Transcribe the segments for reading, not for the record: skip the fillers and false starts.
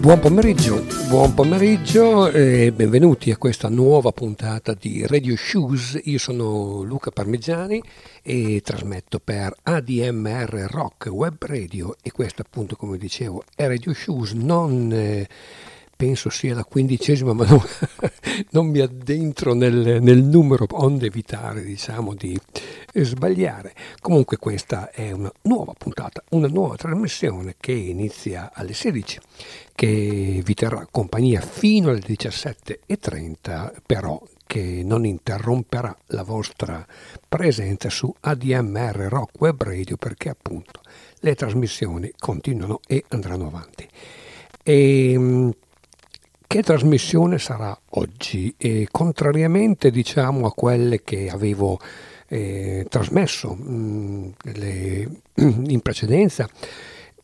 buon pomeriggio e benvenuti a questa nuova puntata di Radio Shoes. Io sono Luca Parmiggiani e trasmetto per ADMR Rock Web Radio e questo, appunto, come dicevo, è Radio Shoes. Penso sia la 15ª, ma non mi addentro nel numero, onde evitare, diciamo, di sbagliare. Comunque questa è una nuova puntata, una nuova trasmissione che inizia alle 16, che vi terrà compagnia fino alle 17:30, però che non interromperà la vostra presenza su ADMR Rock Web Radio, perché appunto le trasmissioni continuano e andranno avanti. E che trasmissione sarà oggi? E contrariamente, diciamo, a quelle che avevo trasmesso in precedenza,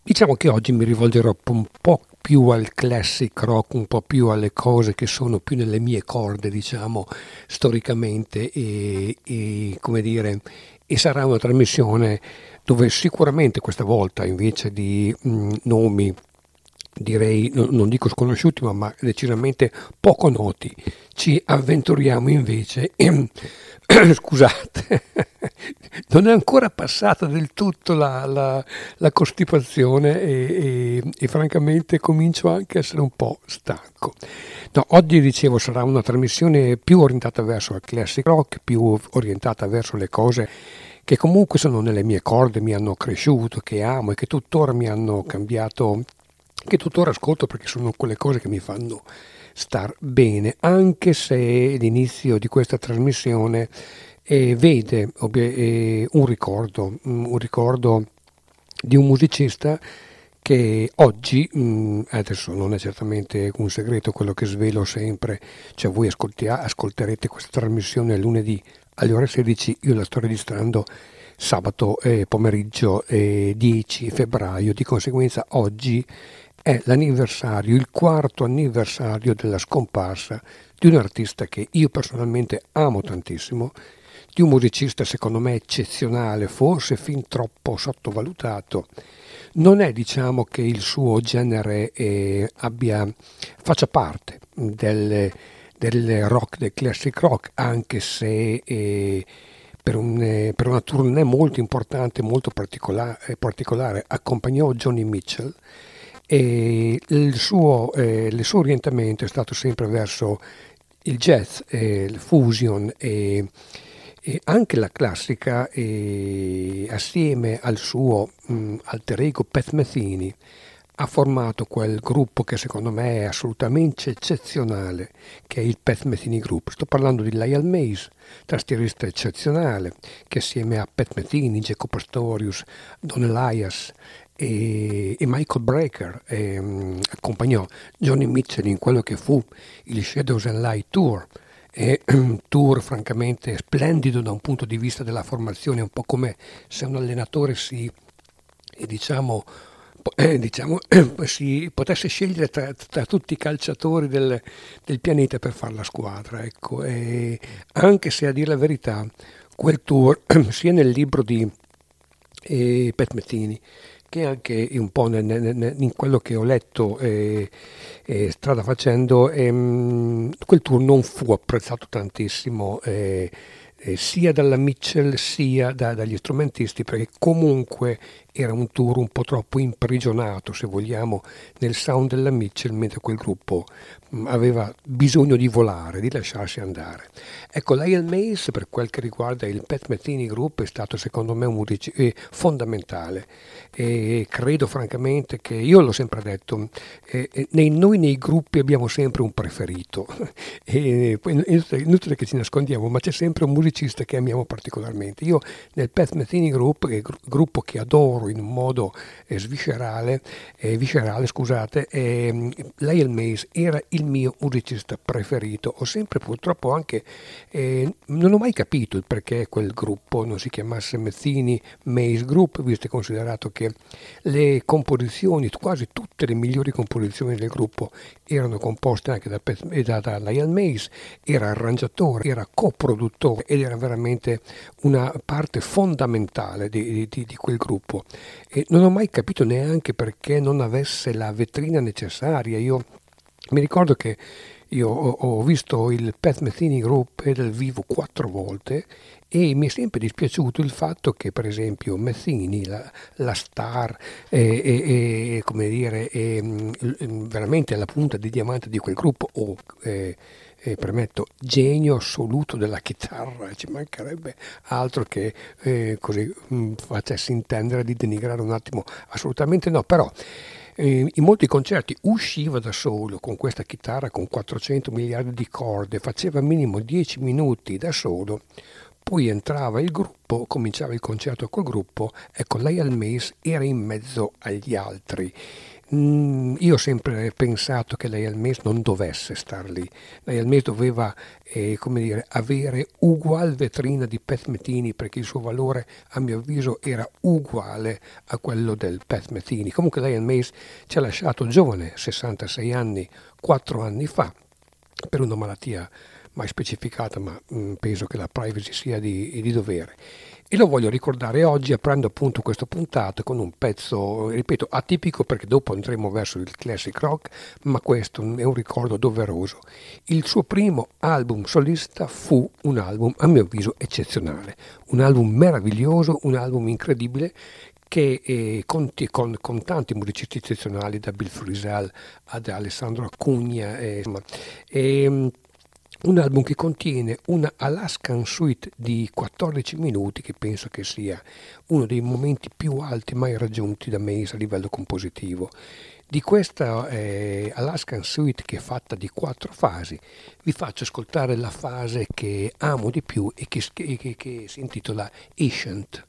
diciamo che oggi mi rivolgerò un po' più al classic rock, un po' più alle cose che sono più nelle mie corde, diciamo, storicamente, e come dire, e sarà una trasmissione dove sicuramente questa volta, invece di nomi, direi, non dico sconosciuti, ma decisamente poco noti, ci avventuriamo invece scusate, non è ancora passata del tutto la costipazione e francamente comincio anche a essere un po' stanco. No, oggi, dicevo, sarà una trasmissione più orientata verso il classic rock, più orientata verso le cose che comunque sono nelle mie corde, mi hanno cresciuto, che amo e che tuttora mi hanno cambiato, che tuttora ascolto, perché sono quelle cose che mi fanno star bene, anche se l'inizio di questa trasmissione vede un ricordo di un musicista che oggi, adesso non è certamente un segreto quello che svelo sempre, cioè voi ascolterete questa trasmissione lunedì alle ore 16, io la sto registrando sabato pomeriggio 10 febbraio, di conseguenza oggi è l'anniversario, il quarto anniversario della scomparsa di un artista che io personalmente amo tantissimo, di un musicista secondo me eccezionale, forse fin troppo sottovalutato. Non è, diciamo, che il suo genere faccia parte del rock, del classic rock, anche se per una tournée molto importante, molto particolare, accompagnò Johnny Mitchell. E il suo orientamento è stato sempre verso il jazz, il fusion e anche la classica, assieme al suo alter ego Pat Metheny ha formato quel gruppo che secondo me è assolutamente eccezionale, che è il Pat Metheny Group. Sto parlando di Lyle Mays, tastierista eccezionale, che assieme a Pat Metheny, Jaco Pastorius, Don Elias e Michael Brecker accompagnò Johnny Mitchell in quello che fu il Shadows and Light Tour, tour francamente splendido da un punto di vista della formazione, un po' come se un allenatore si potesse scegliere tra tutti i calciatori del pianeta per fare la squadra, ecco. E anche se, a dire la verità, quel tour, sia nel libro di Pat Metheny che anche un po' in quello che ho letto strada facendo, quel tour non fu apprezzato tantissimo sia dalla Mitchell sia dagli strumentisti, perché comunque era un tour un po' troppo imprigionato, se vogliamo, nel sound della Mitchell, mentre quel gruppo aveva bisogno di volare, di lasciarsi andare. Ecco, Lyle Mays, per quel che riguarda il Pat Metheny Group, è stato secondo me un fondamentale, e credo francamente che, io l'ho sempre detto, noi nei gruppi abbiamo sempre un preferito, e inutile che ci nascondiamo, ma c'è sempre un musicista che amiamo particolarmente. Io nel Pat Metheny Group, gruppo che adoro in un modo viscerale, Lyle Mays era il mio musicista preferito. Ho sempre, purtroppo, anche non ho mai capito il perché quel gruppo non si chiamasse Metheny Mays Group, visto e considerato che le composizioni, quasi tutte le migliori composizioni del gruppo, erano composte anche da Lyle Mays. Era arrangiatore, era coproduttore ed era veramente una parte fondamentale di quel gruppo. e non ho mai capito neanche perché non avesse la vetrina necessaria. Io mi ricordo che io ho visto il Pat Metheny Group dal vivo 4 volte e mi è sempre dispiaciuto il fatto che, per esempio, Metheny, la star veramente la punta di diamante di quel gruppo, permetto, genio assoluto della chitarra, ci mancherebbe altro che così facessi intendere di denigrare un attimo, assolutamente no, però in molti concerti usciva da solo con questa chitarra con 400 miliardi di corde, faceva minimo 10 minuti da solo, poi entrava il gruppo, cominciava il concerto col gruppo. Ecco, Lyle Mays era in mezzo agli altri. Io ho sempre pensato che Lyle Mays non dovesse star lì. Lyle Mays doveva avere ugual vetrina di Pat Metheny, perché il suo valore a mio avviso era uguale a quello del Pat Metheny. Comunque Lyle Mays ci ha lasciato giovane, 66 anni, 4 anni fa, per una malattia mai specificata, ma penso che la privacy sia di dovere. E lo voglio ricordare oggi aprendo appunto questo puntato con un pezzo, ripeto, atipico, perché dopo andremo verso il classic rock, ma questo è un ricordo doveroso. Il suo primo album solista fu un album a mio avviso eccezionale, un album meraviglioso, un album incredibile, che con tanti musicisti eccezionali, da Bill Frisell ad Alessandro Acugna, un album che contiene una Alaskan Suite di 14 minuti che penso che sia uno dei momenti più alti mai raggiunti da Mays a livello compositivo. Di questa Alaskan Suite, che è fatta di 4 fasi, vi faccio ascoltare la fase che amo di più e che si intitola Ancient.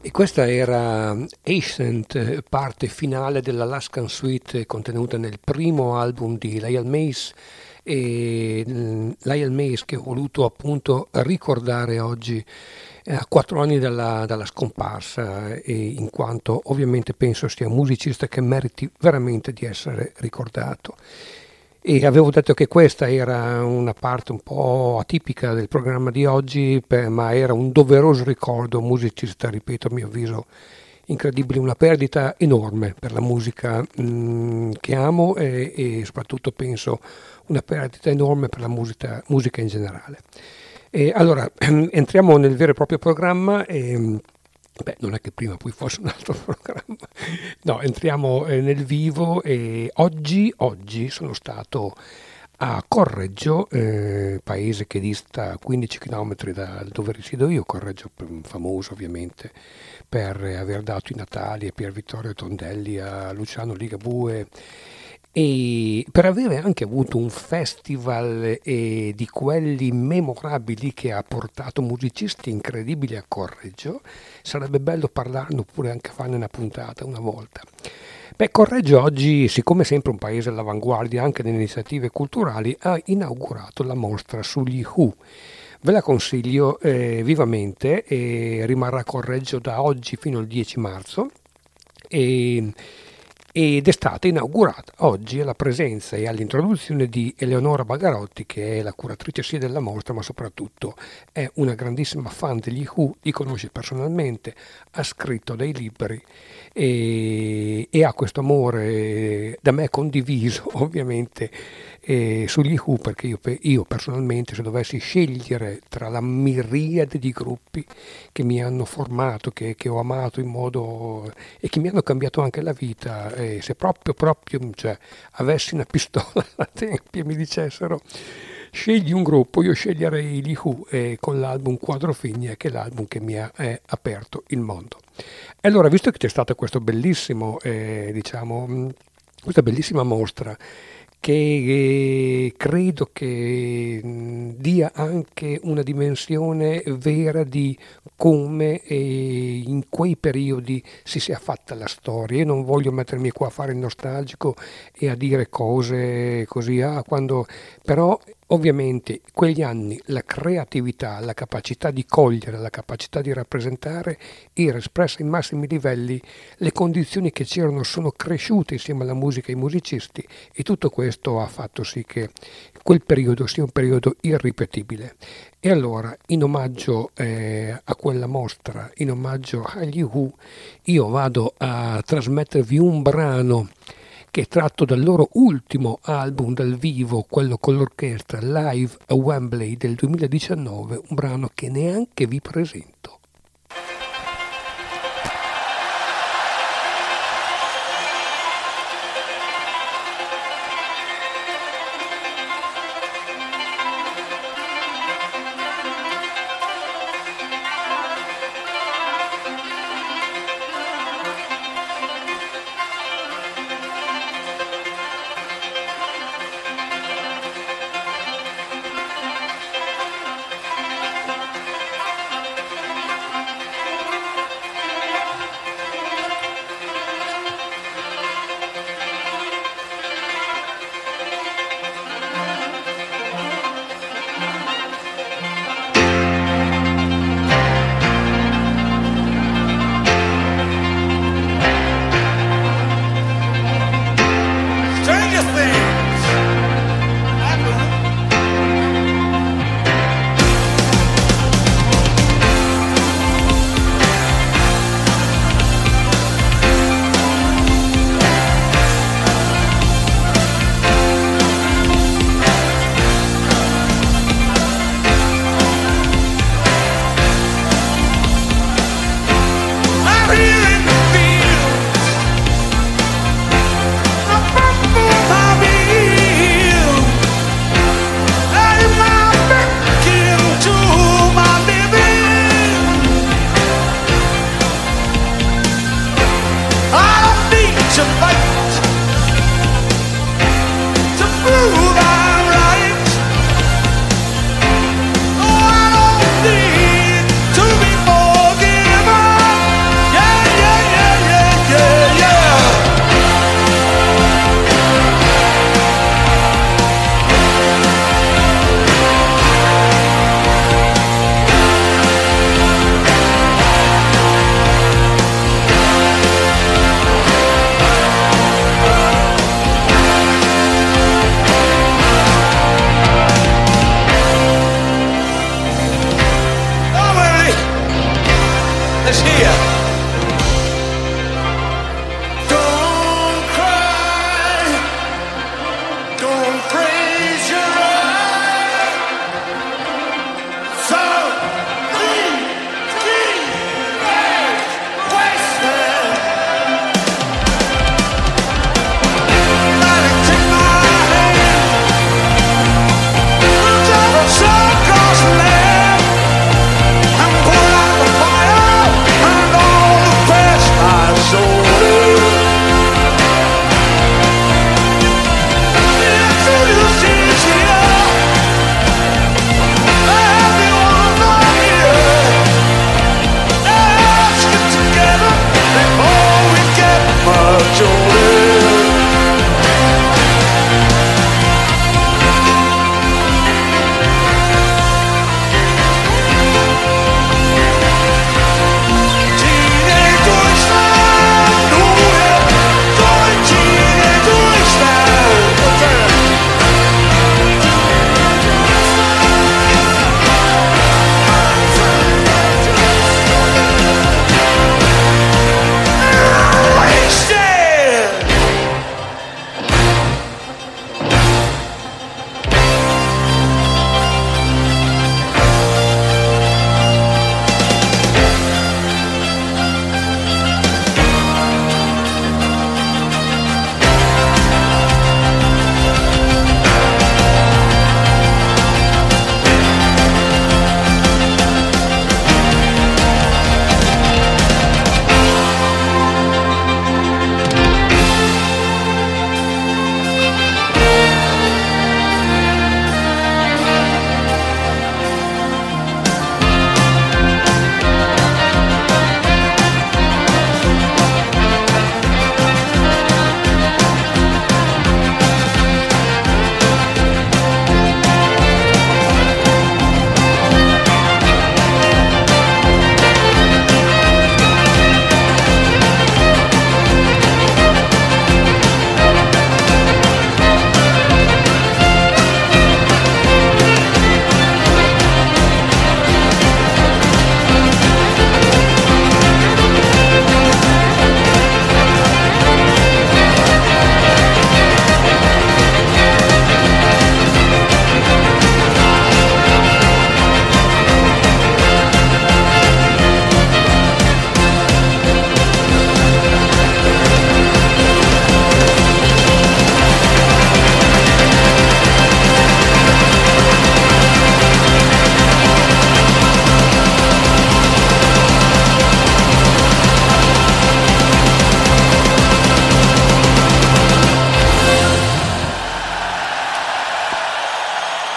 E questa era Ancient, parte finale dell'Alaskan Suite contenuta nel primo album di Lyle Mays. E Lyle Mays, che ho voluto appunto ricordare oggi a 4 anni dalla scomparsa, e in quanto ovviamente penso sia un musicista che meriti veramente di essere ricordato. E avevo detto che questa era una parte un po' atipica del programma di oggi, ma era un doveroso ricordo, musicista, ripeto, a mio avviso incredibile, una perdita enorme per la musica che amo e soprattutto penso una perdita enorme per la musica in generale. E allora entriamo nel vero e proprio programma e, beh, non è che prima poi fosse un altro programma, no, entriamo nel vivo e oggi sono stato a Correggio, paese che dista 15 km da dove risiedo io. Correggio famoso ovviamente per aver dato i Natali a Pier Vittorio Tondelli, a Luciano Ligabue, e per avere anche avuto un festival di quelli memorabili che ha portato musicisti incredibili a Correggio. Sarebbe bello parlarne, oppure anche farne una puntata una volta. Beh, Correggio oggi, siccome è sempre un paese all'avanguardia anche nelle iniziative culturali, ha inaugurato la mostra sugli Who. Ve la consiglio vivamente, rimarrà a Correggio da oggi fino al 10 marzo ed è stata inaugurata oggi alla presenza e all'introduzione di Eleonora Bagarotti, che è la curatrice sia della mostra ma soprattutto è una grandissima fan degli Who, li conosce personalmente, ha scritto dei libri e ha questo amore da me condiviso ovviamente sugli Who, perché io personalmente, se dovessi scegliere tra la miriade di gruppi che mi hanno formato, che ho amato in modo e che mi hanno cambiato anche la vita, se proprio cioè, avessi una pistola a tempi e mi dicessero scegli un gruppo, io sceglierei gli Who, con l'album Quadrofinia, che è l'album che mi ha aperto il mondo. E allora, visto che c'è stato questo bellissimo questa bellissima mostra che credo che dia anche una dimensione vera di come in quei periodi si sia fatta la storia. Io non voglio mettermi qua a fare il nostalgico e a dire cose così, però ovviamente quegli anni la creatività, la capacità di cogliere, la capacità di rappresentare era espressa ai massimi livelli, le condizioni che c'erano sono cresciute insieme alla musica e ai musicisti, e tutto questo ha fatto sì che quel periodo sia un periodo irripetibile. E allora, in omaggio a quella mostra, in omaggio agli Who, io vado a trasmettervi un brano che è tratto dal loro ultimo album dal vivo, quello con l'orchestra, Live a Wembley del 2019, un brano che neanche vi presento.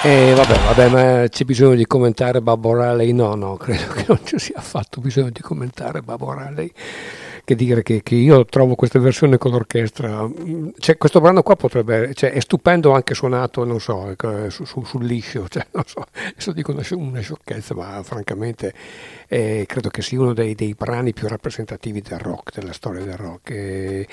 E vabbè, ma c'è bisogno di commentare Babbo Raleigh? No, credo che non ci sia affatto bisogno di commentare Babbo Raleigh. Che dire che io trovo questa versione con l'orchestra, cioè, questo brano qua potrebbe, cioè, è stupendo anche suonato, non so, sul liscio, cioè, non so, adesso dico una sciocchezza, ma francamente credo che sia uno dei brani più rappresentativi del rock, della storia del rock. E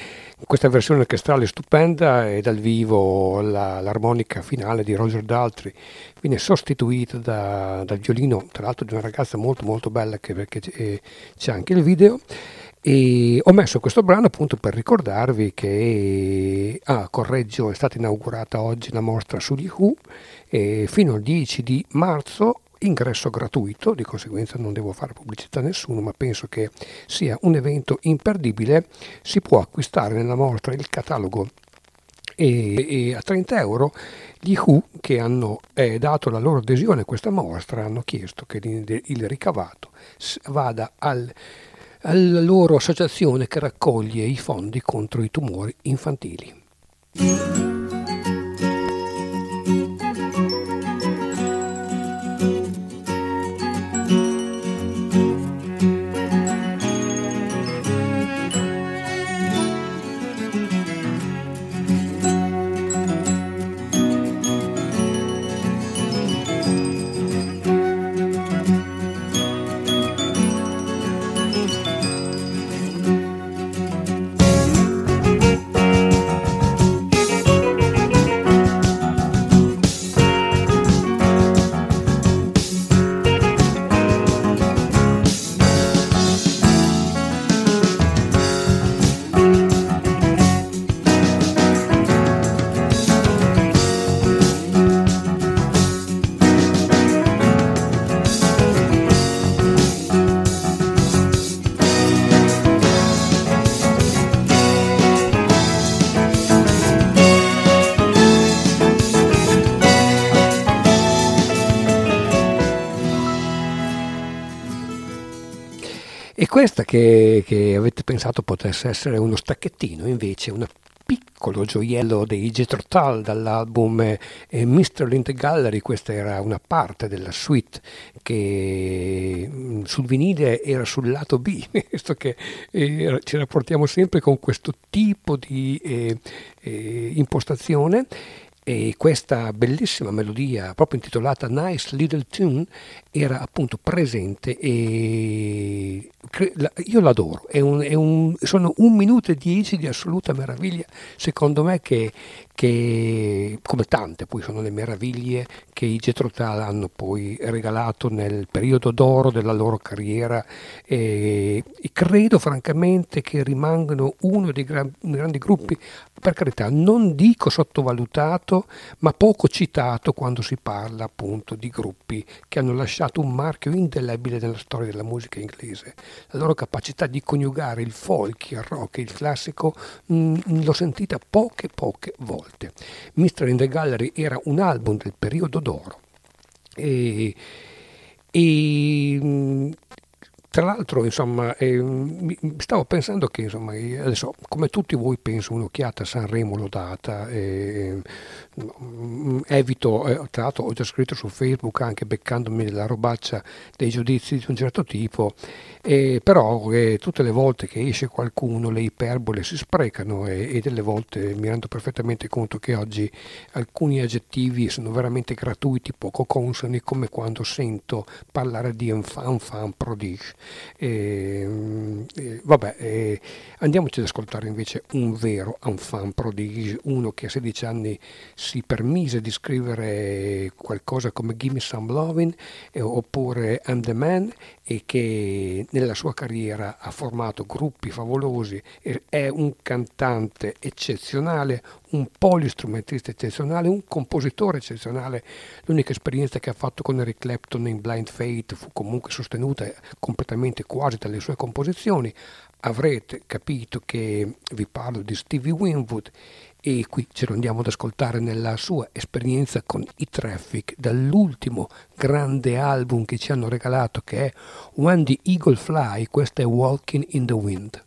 questa versione orchestrale è stupenda, e dal vivo l'armonica finale di Roger Daltrey viene sostituita dal violino, tra l'altro di una ragazza molto molto bella, perché c'è anche il video. E ho messo questo brano appunto per ricordarvi che a Correggio è stata inaugurata oggi la mostra sugli Who, e fino al 10 di marzo ingresso gratuito, di conseguenza non devo fare pubblicità a nessuno, ma penso che sia un evento imperdibile. Si può acquistare nella mostra il catalogo e a €30 gli Who, che hanno dato la loro adesione a questa mostra, hanno chiesto che il ricavato vada alla loro associazione che raccoglie i fondi contro i tumori infantili. Questa che avete pensato potesse essere uno stacchettino, invece un piccolo gioiello dei Jethro Tull dall'album Mr. in the Gallery. Questa era una parte della suite che sul vinile era sul lato B, visto che ci rapportiamo sempre con questo tipo di impostazione. E questa bellissima melodia, proprio intitolata Nice Little Tune, era appunto presente, e io l'adoro. Sono 1 minuto e 10 di assoluta meraviglia, secondo me, che come tante poi sono le meraviglie che i Jethro Tull hanno poi regalato nel periodo d'oro della loro carriera, e credo francamente che rimangano uno dei grandi gruppi, per carità, non dico sottovalutato, ma poco citato quando si parla appunto di gruppi che hanno lasciato un marchio indelebile nella storia della musica inglese. La loro capacità di coniugare il folk, il rock e il classico l'ho sentita poche volte. Mr. in the Gallery era un album del periodo d'oro, e tra l'altro, insomma, stavo pensando che, insomma, adesso, come tutti voi, penso un'occhiata a Sanremo l'ho data, evito, tra l'altro ho già scritto su Facebook anche beccandomi la robaccia dei giudizi di un certo tipo, però tutte le volte che esce qualcuno le iperbole si sprecano, e delle volte mi rendo perfettamente conto che oggi alcuni aggettivi sono veramente gratuiti, poco consoni, come quando sento parlare di enfant prodige. Andiamoci ad ascoltare invece un vero enfant prodige, uno che a 16 anni si permise di scrivere qualcosa come Gimme Some Lovin', oppure I'm the Man, e che nella sua carriera ha formato gruppi favolosi. È un cantante eccezionale, un polistrumentista eccezionale, un compositore eccezionale. L'unica esperienza che ha fatto con Eric Clapton in Blind Faith fu comunque sostenuta completamente, quasi, dalle sue composizioni. Avrete capito che vi parlo di Stevie Winwood, e qui ce lo andiamo ad ascoltare nella sua esperienza con i Traffic, dall'ultimo grande album che ci hanno regalato, che è When the Eagle Fly. Questa è Walking in the Wind.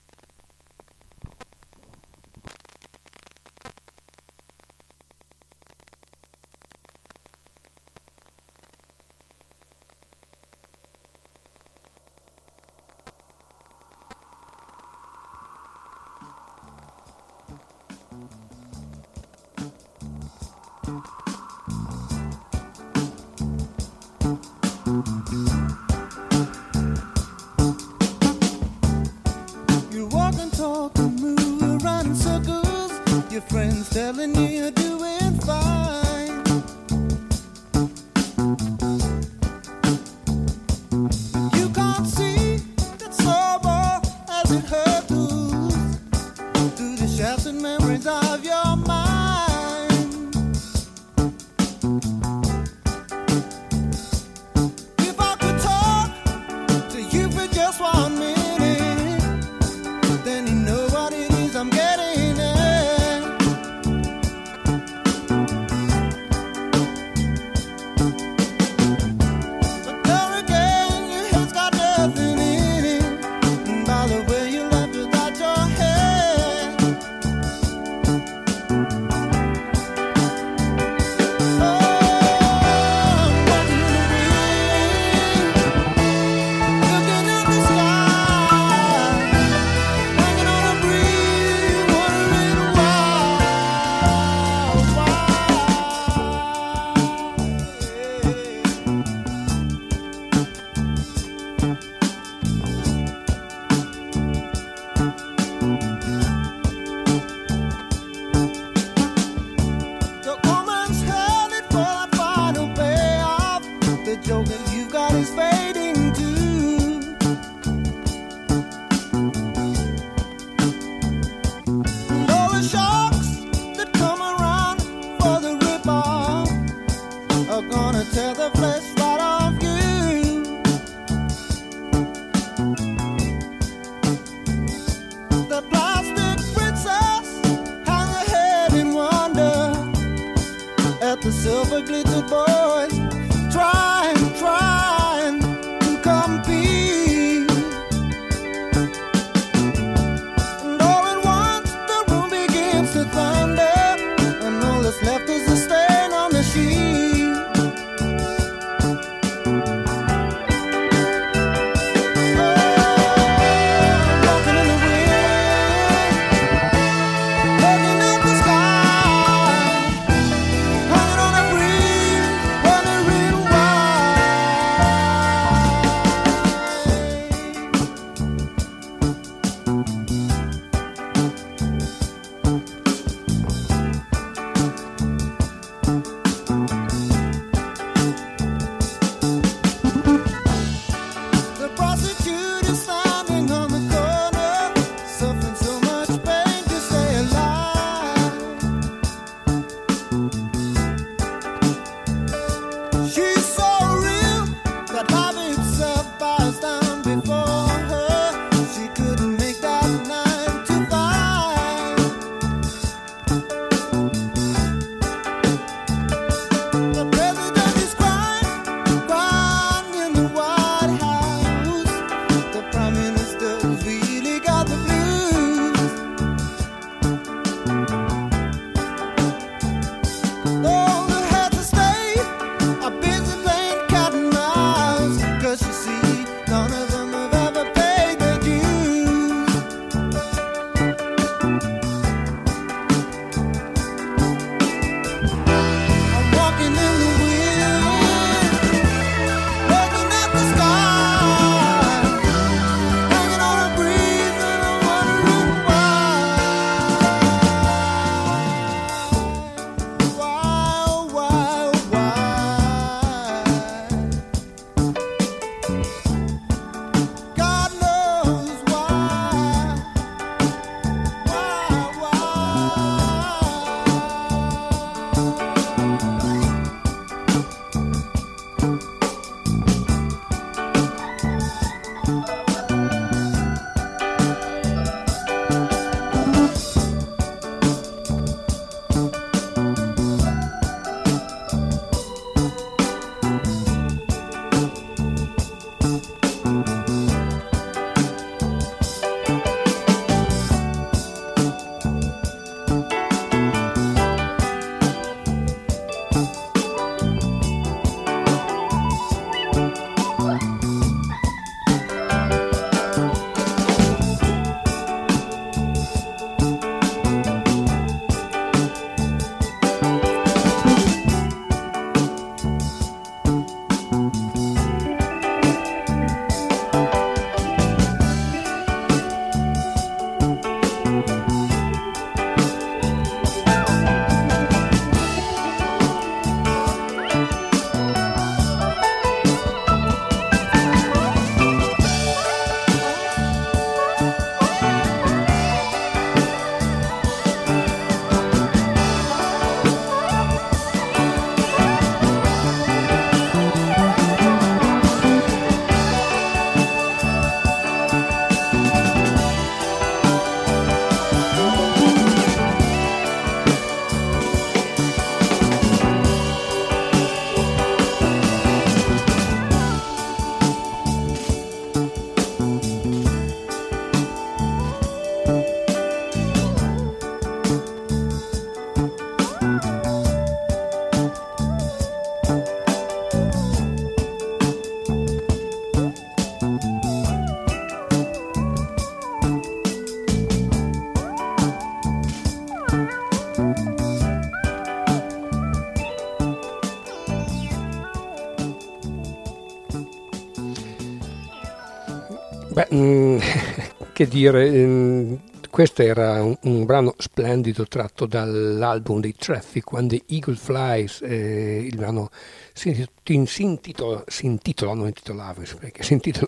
Che dire, questo era un brano splendido tratto dall'album dei Traffic, When the Eagle Flies, il brano si intitola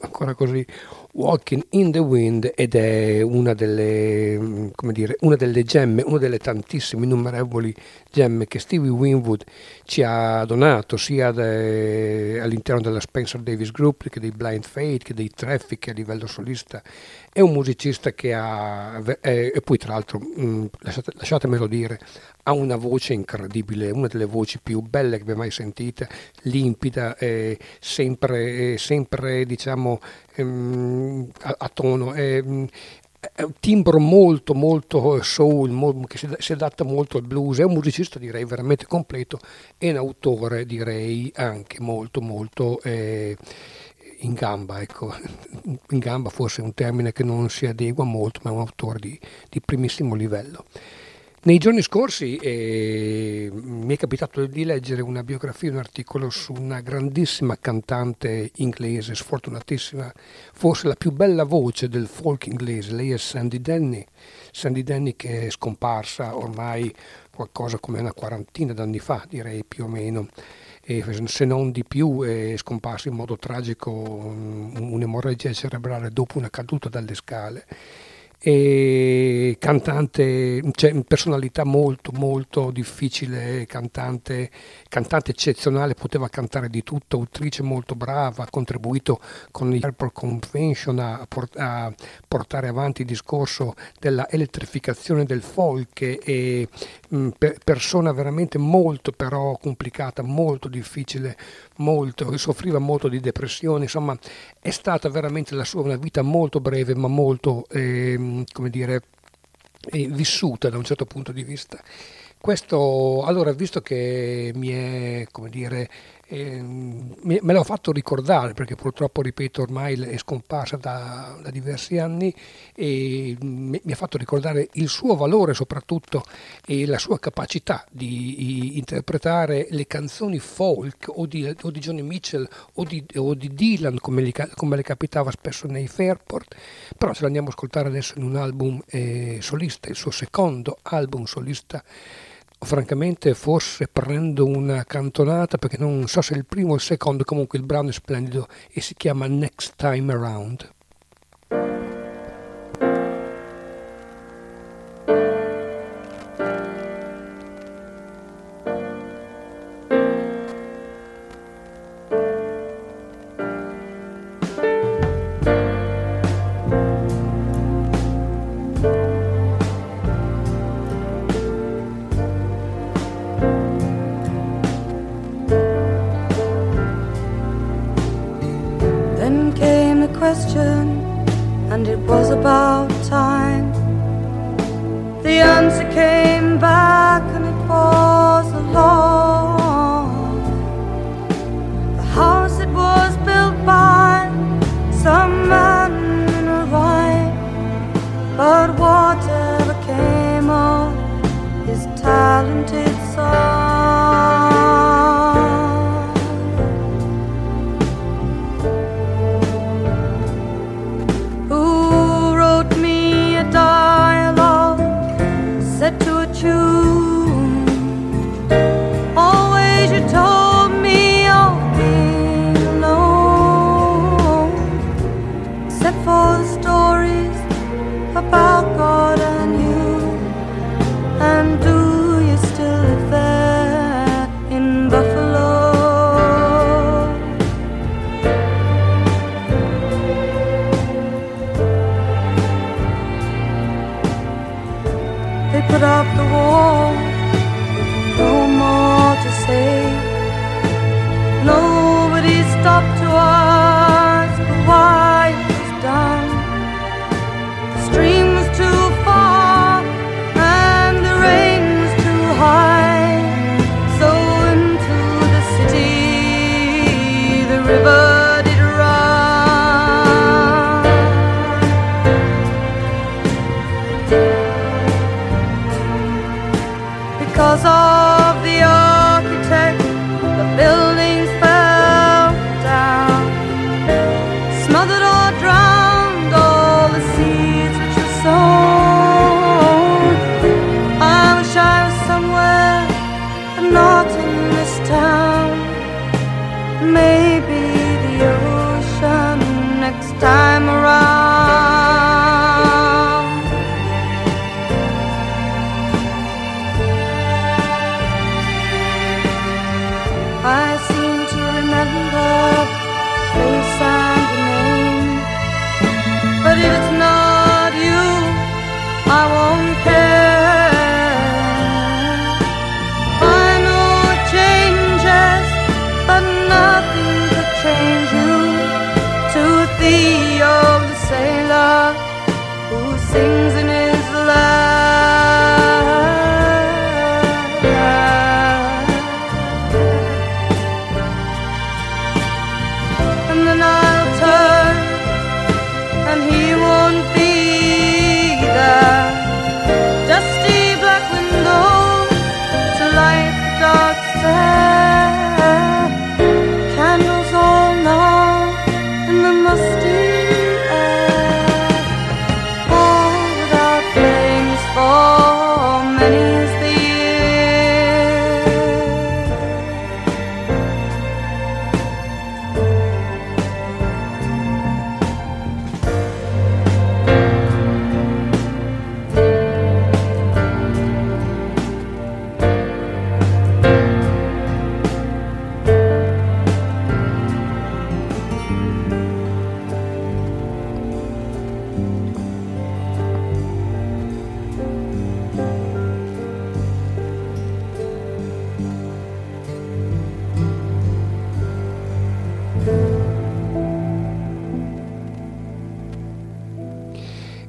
ancora così, Walking in the Wind, ed è una delle, come dire, una delle gemme, una delle tantissime innumerevoli gemme che Stevie Winwood ci ha donato sia all'interno della Spencer Davis Group che dei Blind Faith, che dei Traffic, che a livello solista è un musicista che ha, e poi tra l'altro lasciatemelo dire, ha una voce incredibile, una delle voci più belle che abbia mai sentita, limpida, sempre diciamo a tono, è un timbro molto soul, che si adatta molto al blues, è un musicista direi veramente completo e un autore direi anche molto in gamba, ecco, in gamba forse è un termine che non si adegua molto, ma è un autore di primissimo livello. Nei giorni scorsi mi è capitato di leggere una biografia, un articolo su una grandissima cantante inglese, sfortunatissima, forse la più bella voce del folk inglese. Lei è Sandy Denny, che è scomparsa ormai qualcosa come una quarantina d'anni fa, direi più o meno, e se non di più, è scomparsa in modo tragico, un'emorragia cerebrale dopo una caduta dalle scale. E cantante, cioè personalità molto difficile, cantante eccezionale, poteva cantare di tutto, autrice molto brava, ha contribuito con il Fairport Convention a portare avanti il discorso della elettrificazione del folk, e persona veramente molto però complicata, molto difficile, soffriva molto di depressione, insomma è stata veramente la sua una vita molto breve ma molto come dire vissuta da un certo punto di vista. Questo, allora, visto che mi è, come dire, me l'ho fatto ricordare, perché purtroppo, ripeto, ormai è scomparsa da diversi anni, e mi ha fatto ricordare il suo valore soprattutto e la sua capacità di interpretare le canzoni folk o di Johnny Mitchell o di Dylan, come le capitava spesso nei Fairport. Però ce l'andiamo a ascoltare adesso in un album solista, il suo secondo album solista. Francamente forse prendo una cantonata perché non so se il primo o il secondo, comunque il brano è splendido e si chiama Next Time Around.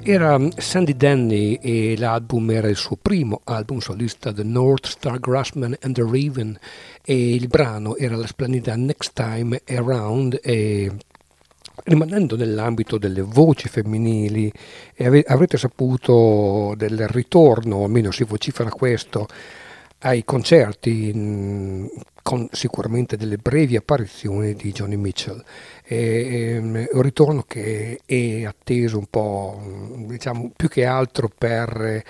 Era Sandy Denny e l'album era il suo primo album solista, The North Star Grassman and the Raven, e il brano era la splendida Next Time Around. E rimanendo nell'ambito delle voci femminili, avrete saputo del ritorno, o almeno si vocifera questo, ai concerti con sicuramente delle brevi apparizioni di Johnny Mitchell. Un ritorno che è atteso un po', diciamo, più che altro per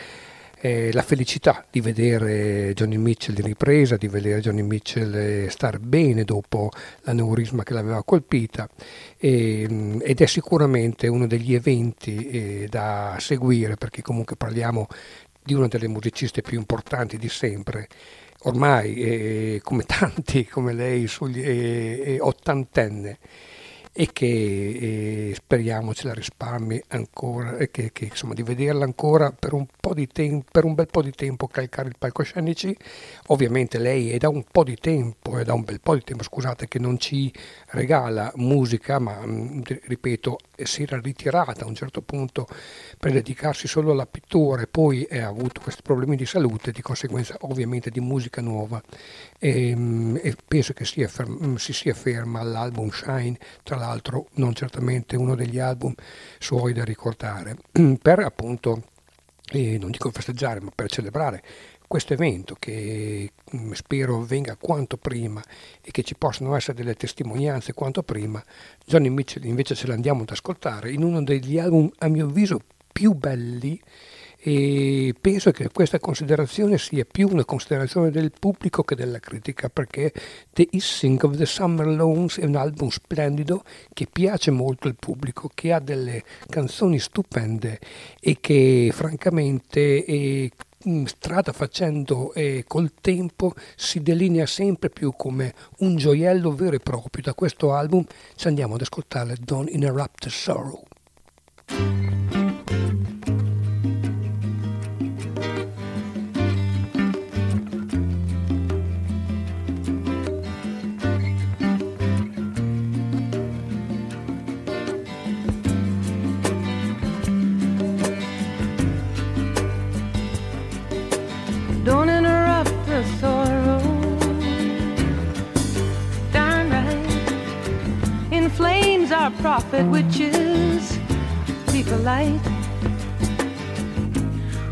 la felicità di vedere Johnny Mitchell in ripresa, di vedere Johnny Mitchell star bene dopo l'aneurisma che l'aveva colpita, ed è sicuramente uno degli eventi da seguire, perché comunque parliamo di una delle musiciste più importanti di sempre, ormai come tanti, come lei, sugli ottantenne, e che speriamo ce la risparmi ancora, e che insomma di vederla ancora per un po' di tempo, per un bel po' di tempo calcare il palcoscenici. Ovviamente lei è da un po' di tempo, che non ci regala musica, ma ripeto, si era ritirata a un certo punto per dedicarsi solo alla pittura, e poi ha avuto questi problemi di salute, di conseguenza ovviamente di musica nuova, e penso che si sia ferma all'album Shine, tra l'altro non certamente uno degli album suoi da ricordare, per appunto, non dico festeggiare, ma per celebrare questo evento che spero venga quanto prima e che ci possano essere delle testimonianze quanto prima. Johnny Mitchell invece ce l'andiamo ad ascoltare in uno degli album a mio avviso più belli, e penso che questa considerazione sia più una considerazione del pubblico che della critica, perché The Hissing of the Summer Lawns è un album splendido che piace molto al pubblico, che ha delle canzoni stupende e che francamente strada facendo col tempo si delinea sempre più come un gioiello vero e proprio. Da questo album ci andiamo ad ascoltare Don't Interrupt the Sorrow. Don't interrupt the sorrow, darn right, inflames our prophet, which is people light.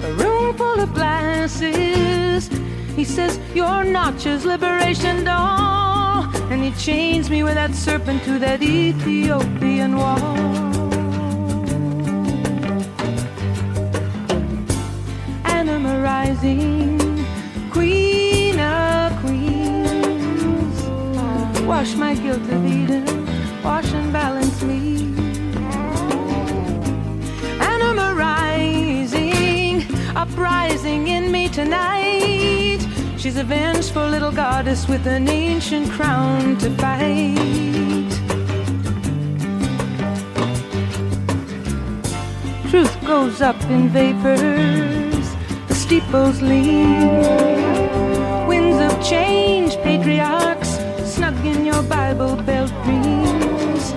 A room full of glasses, he says, your notches, liberation doll, and he chains me with that serpent to that Ethiopian wall. Anima rising, queen of queens, wash my guilt of Eden, wash and balance me. Anima rising, uprising in me tonight, she's a vengeful little goddess with an ancient crown to fight. Truth goes up in vapor, steeples lean, winds of change, patriarchs snug in your Bible belt rings.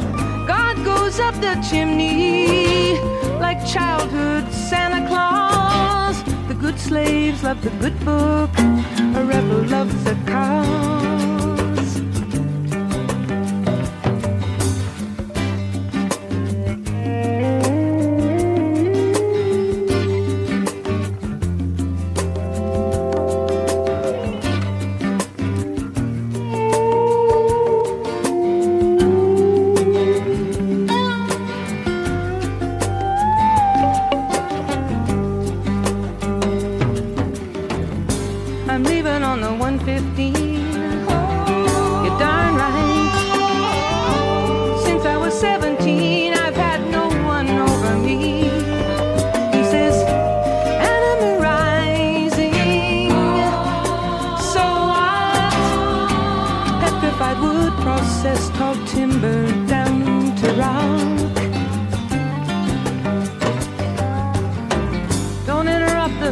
God goes up the chimney like childhood Santa Claus. The good slaves love the good book, a rebel loves the cause.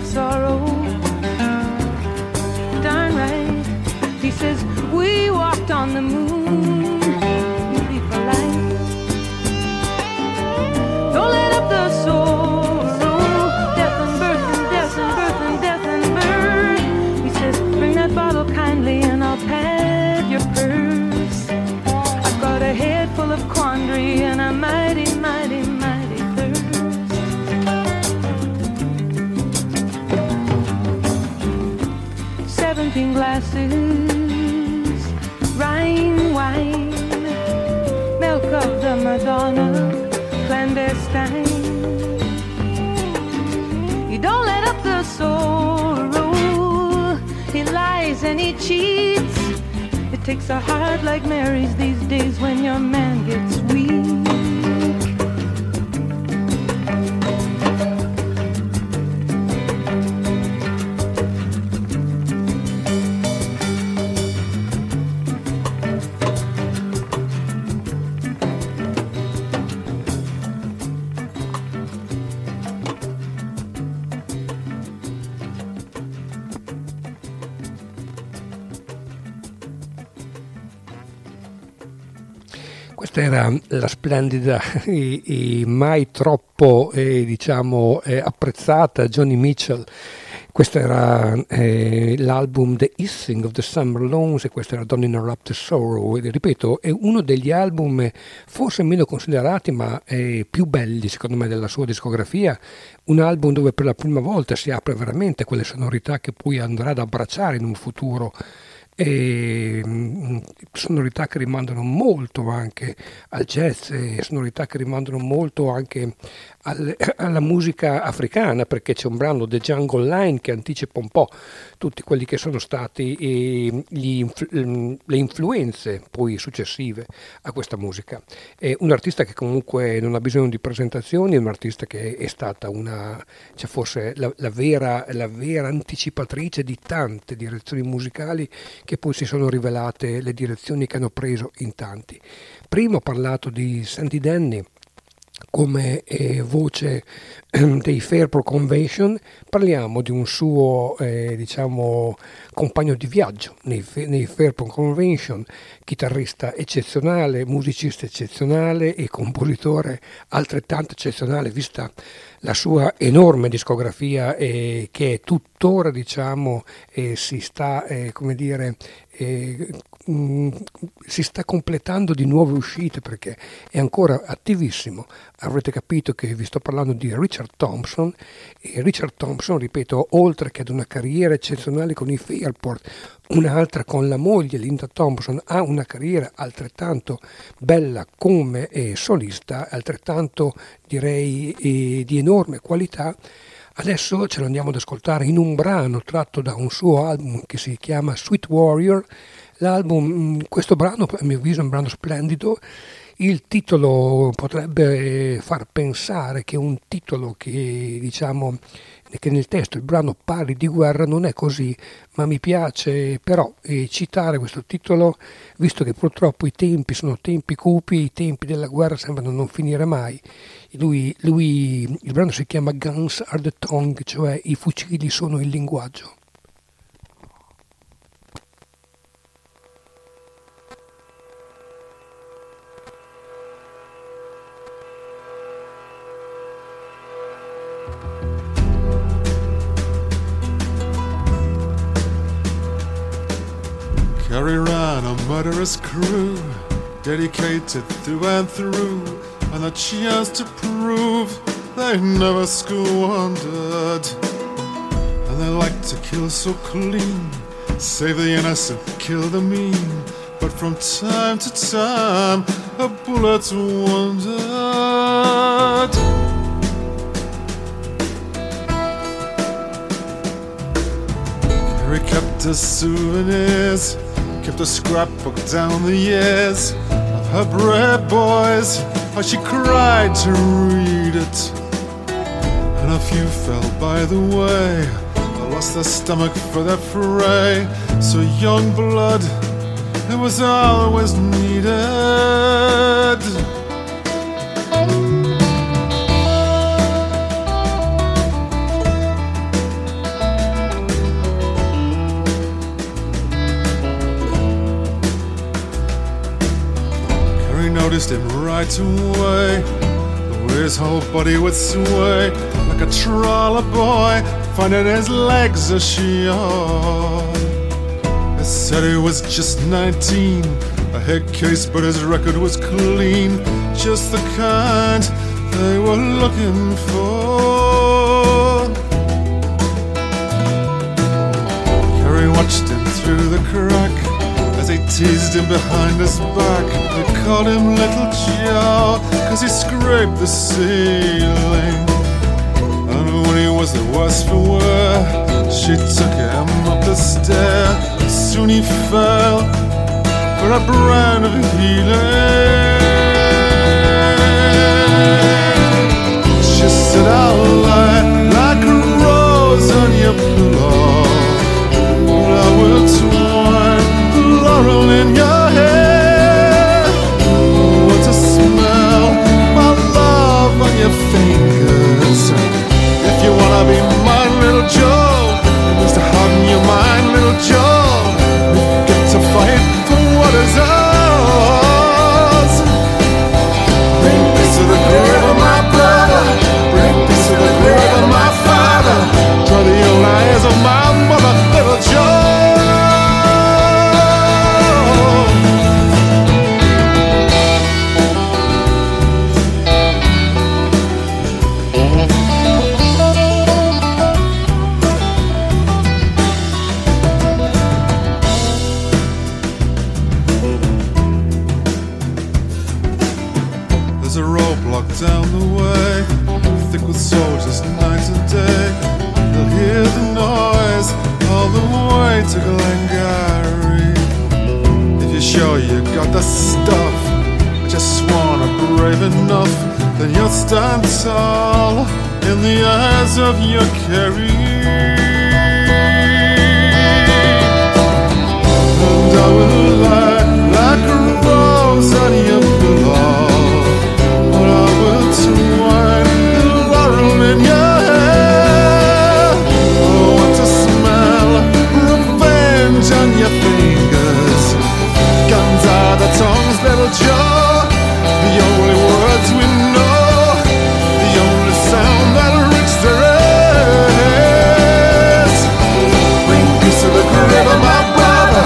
Sorrow, darn right, drinking glasses, Rhine wine, milk of the Madonna, clandestine. You don't let up the sorrow, he lies and he cheats. It takes a heart like Mary's these days when your man gets weak. Era la splendida e mai troppo apprezzata Johnny Mitchell. Questo era l'album The Hissing of the Summer Lawns e questo era Don't Interrupt the Sorrow. E, ripeto, è uno degli album forse meno considerati ma più belli secondo me della sua discografia, un album dove per la prima volta si apre veramente quelle sonorità che poi andrà ad abbracciare in un futuro, e sonorità che rimandano molto anche al jazz, e sonorità che rimandano molto anche alla musica africana, perché c'è un brano, The Jungle Line, che anticipa un po' tutti quelli che sono stati le influenze poi successive a questa musica. È un artista che comunque non ha bisogno di presentazioni, è un artista che è stata la vera anticipatrice di tante direzioni musicali che poi si sono rivelate le direzioni che hanno preso in tanti. Prima ho parlato di Sandy Denny come voce dei Fairport Convention, parliamo di un suo compagno di viaggio nei Fairport Convention, chitarrista eccezionale, musicista eccezionale e compositore altrettanto eccezionale, vista la sua enorme discografia che è tuttora si sta completando di nuove uscite perché è ancora attivissimo. Avrete capito che vi sto parlando di Richard Thompson, e Richard Thompson, ripeto, oltre che ad una carriera eccezionale con i Fairport, un'altra con la moglie Linda Thompson, ha una carriera altrettanto bella come solista, altrettanto direi di enorme qualità. Adesso ce lo andiamo ad ascoltare in un brano tratto da un suo album che si chiama Sweet Warrior. L'album, questo brano a mio avviso è un brano splendido. Il titolo potrebbe far pensare che un titolo che nel testo il brano parli di guerra, non è così, ma mi piace però citare questo titolo, visto che purtroppo i tempi sono tempi cupi, i tempi della guerra sembrano non finire mai. Il brano si chiama Guns are the tongue, cioè i fucili sono il linguaggio. Carry around a murderous crew, dedicated through and through, and a chance to prove they never squandered. And they like to kill so clean, save the innocent, kill the mean, but from time to time a bullet's wounded. We kept her souvenirs, kept her scrapbook down the years of her bread boys, how she cried to read it. And a few fell by the way, or lost their stomach for their fray. So young blood, it was always needed. Noticed him right away, the way his whole body would sway, like a trawler boy finding his legs ashore. They said he was just 19, a head case, but his record was clean, just the kind they were looking for. watched him through the crack as they teased him behind his back. They called him Little Joe cause he scraped the ceiling. And when he was the worse for wear, she took him up the stair. And soon he fell for a brand of healing. She said, I'll lie like a rose on your pillow, and I will twine the laurel in your hair. Oh, what a smell, my love on your fingers. You wanna be mine, Little Joe? You must have hardened your mind, Little Joe. We get to fight for what is ours. Bring peace to the grave of my brother. Bring peace to the grave of my father. Draw the old eyes of my mother, Little Joe. Down the way, thick with soldiers night and day. They'll hear the noise all the way to Glengarry. If you're sure you got the stuff, but you're sworn are brave enough, then you'll stand tall in the eyes of your carry. And I will lie like a rose on your pillow. To wine, the laurel in your hair. Oh, what a smell, revenge on your fingers. Guns are the tongues, Little Joe. The only words we know, the only sound that reaches the ears. Bring peace to the grave of my brother.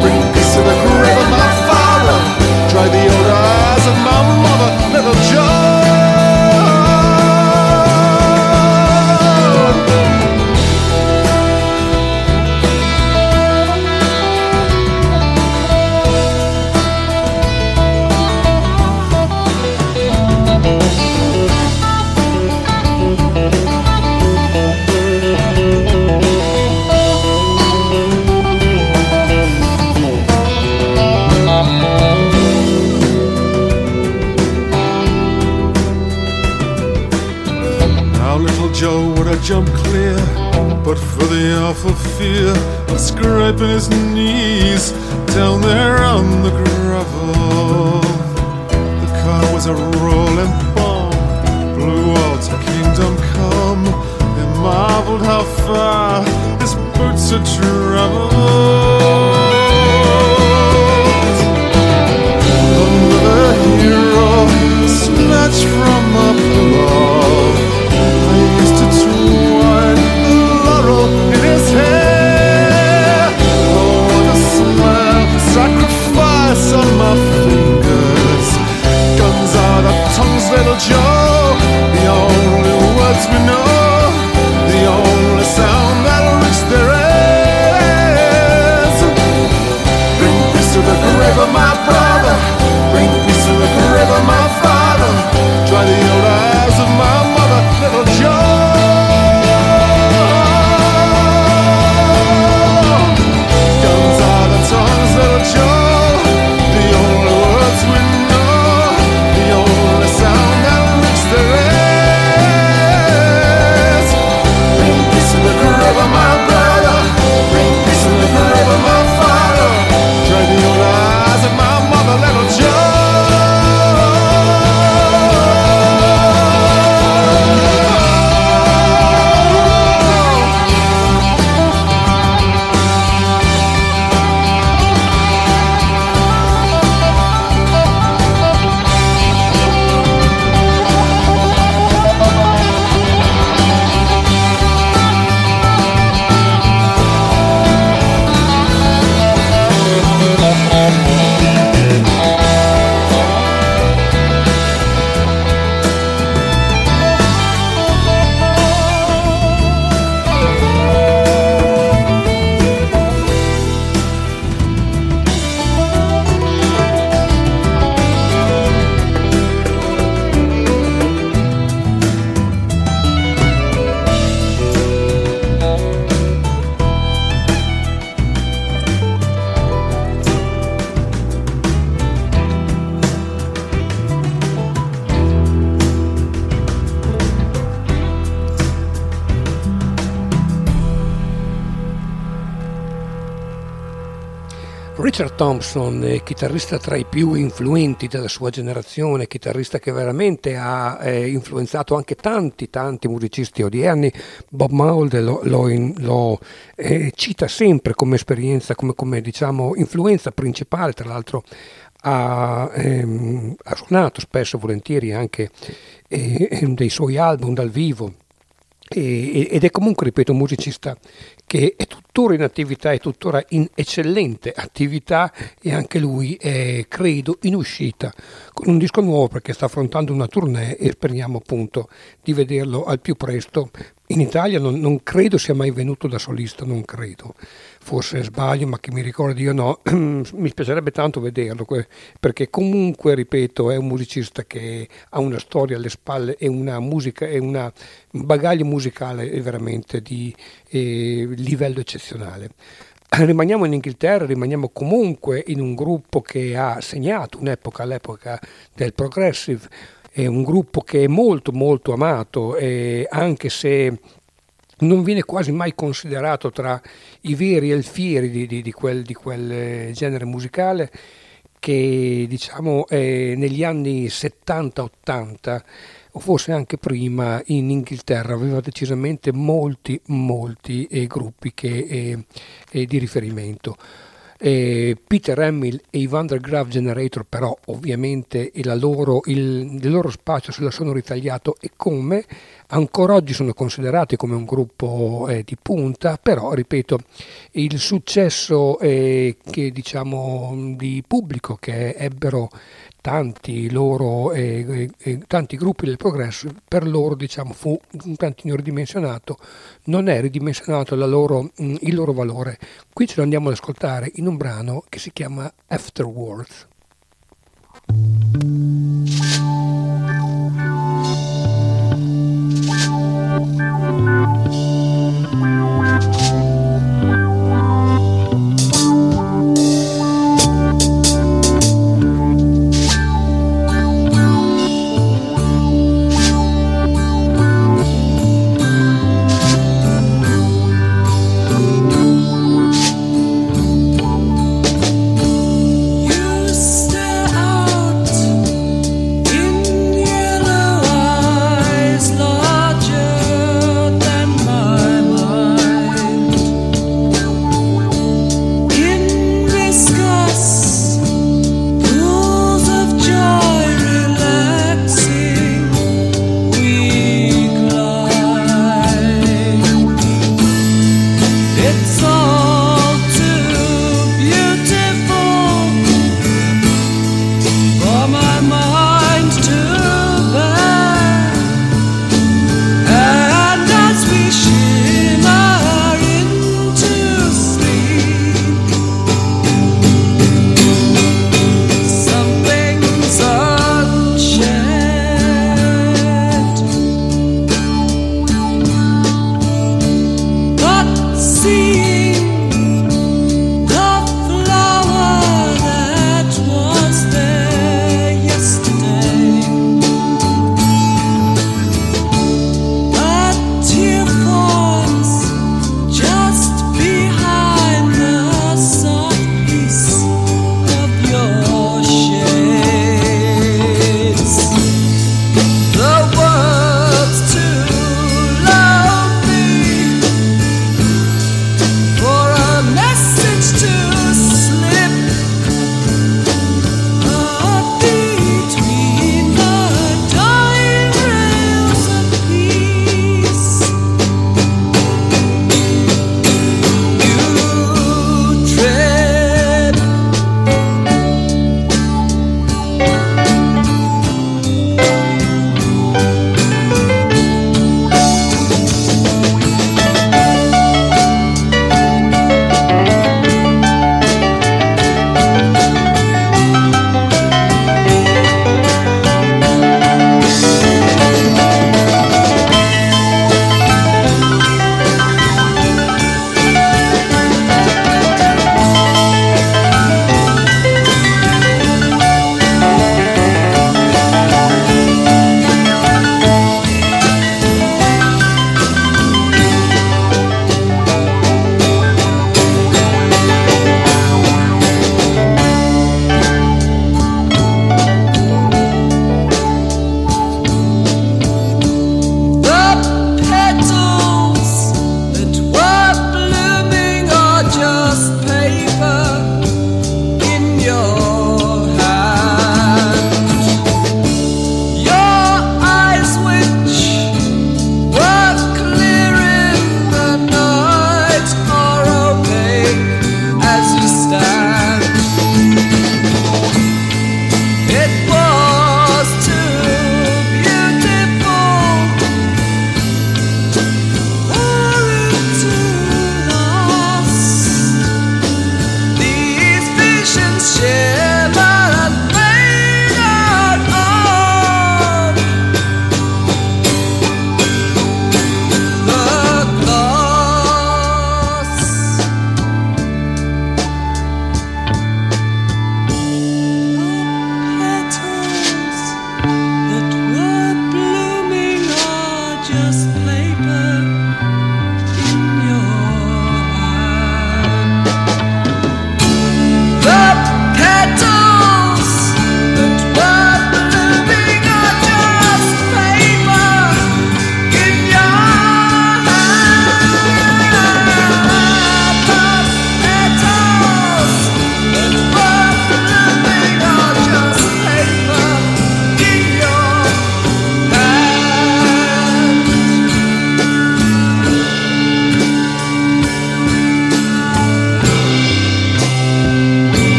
Bring peace to the grave of my father. Dry the old eyes of my mother, Little Joe. Jump clear, but for the awful fear of scraping his knees down there on the gravel. The car was a rolling bomb, blew out a kingdom come. They marveled how far his boots had traveled. Another hero snatched from a pillow. Used to twine the laurel in his hair. Oh, what a smile, sacrifice on my fingers. Guns out of tongues, Little Joe. The only words we know, the only sound that'll reach their ears. Richard Thompson, chitarrista tra i più influenti della sua generazione, chitarrista che veramente ha influenzato anche tanti musicisti odierni. Bob Mould lo cita sempre come esperienza, come diciamo influenza principale. Tra l'altro ha suonato spesso, volentieri anche dei suoi album dal vivo, ed è comunque, ripeto, un musicista che è tuttora in attività, è tuttora in eccellente attività, e anche lui è, credo, in uscita con un disco nuovo, perché sta affrontando una tournée e speriamo appunto di vederlo al più presto in Italia. Non credo sia mai venuto da solista, non credo, forse sbaglio, ma che mi ricordi io no. Mi piacerebbe tanto vederlo, perché comunque, ripeto, è un musicista che ha una storia alle spalle e una musica e un bagaglio musicale veramente di livello eccezionale. Rimaniamo in Inghilterra, rimaniamo comunque in un gruppo che ha segnato un'epoca, l'epoca del progressive. È un gruppo che è molto amato, anche se non viene quasi mai considerato tra i veri alfieri di quel genere musicale, che diciamo negli anni 70-80 o forse anche prima in Inghilterra aveva decisamente molti gruppi di riferimento. Peter Hamill e i Van der Graaf Generator, però ovviamente il loro spazio se lo sono ritagliato, e come ancora oggi sono considerati come un gruppo di punta. Però, ripeto, il successo che diciamo di pubblico che ebbero tanti gruppi del progresso, per loro diciamo fu un tantino ridimensionato, non è ridimensionato il loro valore. Qui ce lo andiamo ad ascoltare in un brano che si chiama Afterwards.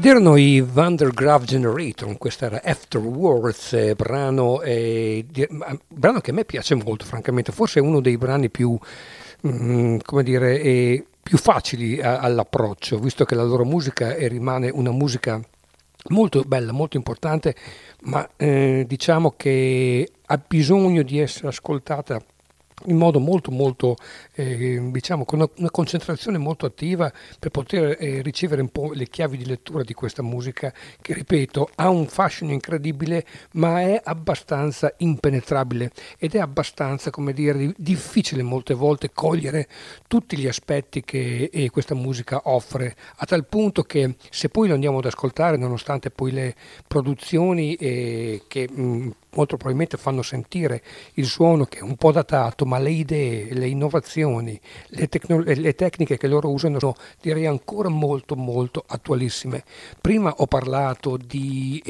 Ed erano i Van der Graaf Generator, questa era Afterwards, brano che a me piace molto, francamente, forse è uno dei brani più, più facili all'approccio, visto che la loro musica rimane una musica molto bella, molto importante, ma diciamo che ha bisogno di essere ascoltata in modo molto diciamo con una concentrazione molto attiva per poter ricevere un po' le chiavi di lettura di questa musica che, ripeto, ha un fascino incredibile, ma è abbastanza impenetrabile ed è abbastanza, difficile molte volte cogliere tutti gli aspetti che questa musica offre, a tal punto che se poi lo andiamo ad ascoltare, nonostante poi le produzioni che molto probabilmente fanno sentire il suono che è un po' datato, ma le idee, le innovazioni, le tecniche che loro usano sono, direi, ancora molto attualissime. Prima ho parlato di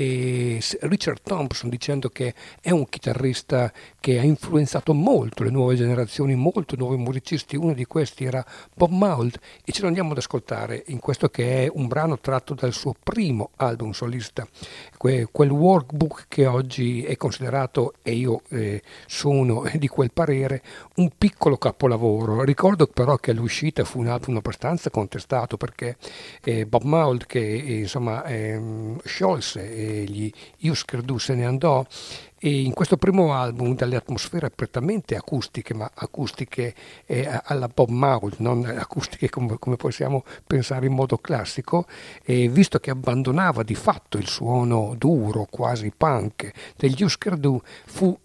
Richard Thompson, dicendo che è un chitarrista che ha influenzato molto le nuove generazioni, molto nuovi musicisti. Uno di questi era Bob Mould, e ce lo andiamo ad ascoltare in questo che è un brano tratto dal suo primo album solista, quel Workbook che oggi è considerato, e io sono di quel parere, un piccolo capolavoro. Ricordo però che all'uscita fu un album abbastanza contestato, perché Bob Mould, che sciolse gli Hüsker Dü, se ne andò, e in questo primo album dalle atmosfere prettamente acustiche, ma acustiche alla Bob Mould, non acustiche come possiamo pensare in modo classico, visto che abbandonava di fatto il suono duro, quasi punk, degli Hüsker Dü, fu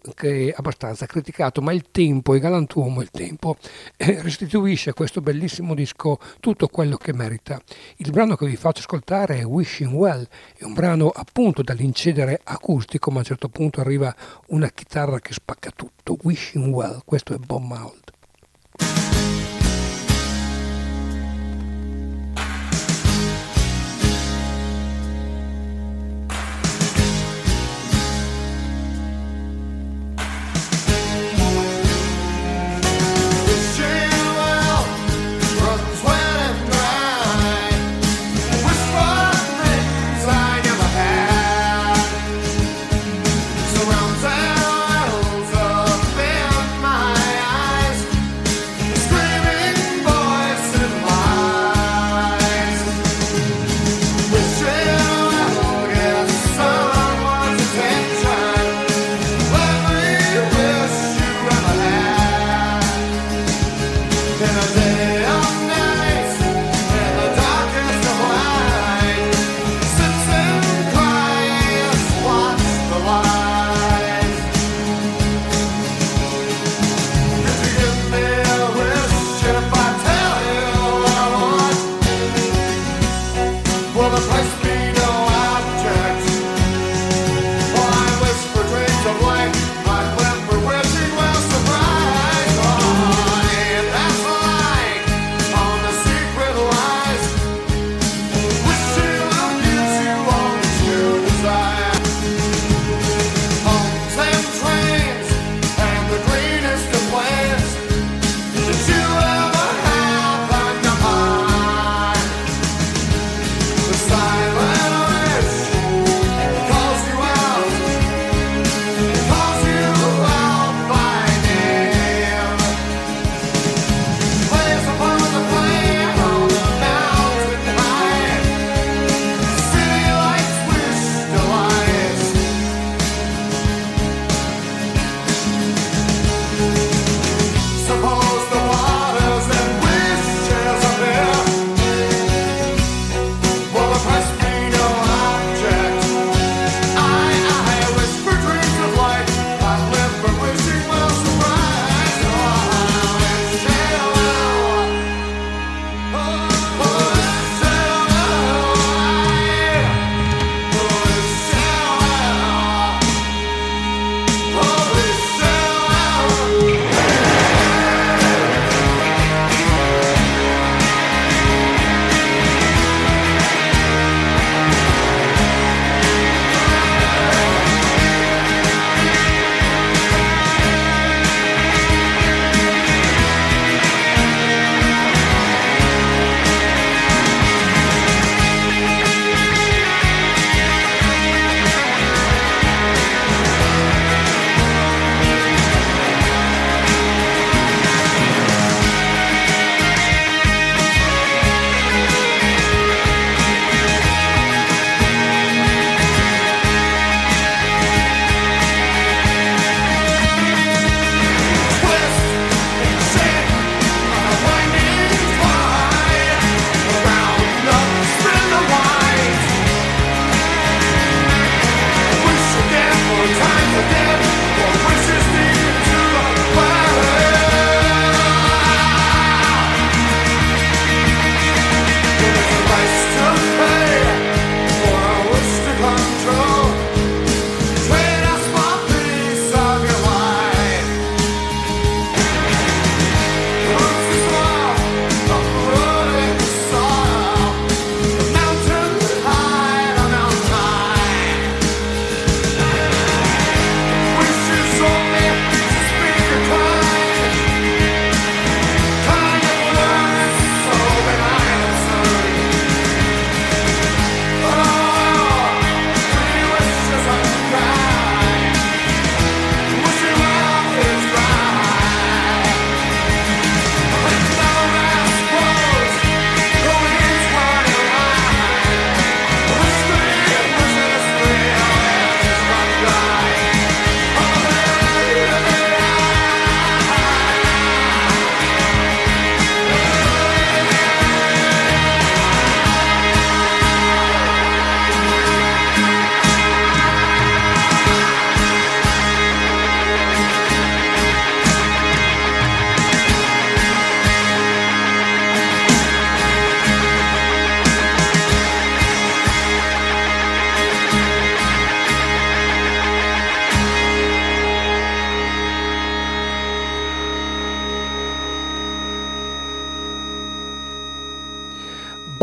abbastanza criticato, ma il tempo, il galantuomo, il tempo restituisce a questo bellissimo disco tutto quello che merita. Il brano che vi faccio ascoltare è Wishing Well, è un brano appunto dall'incedere acustico, ma a un certo punto arriva una chitarra che spacca tutto. Wishing Well, questo è Bob Mould.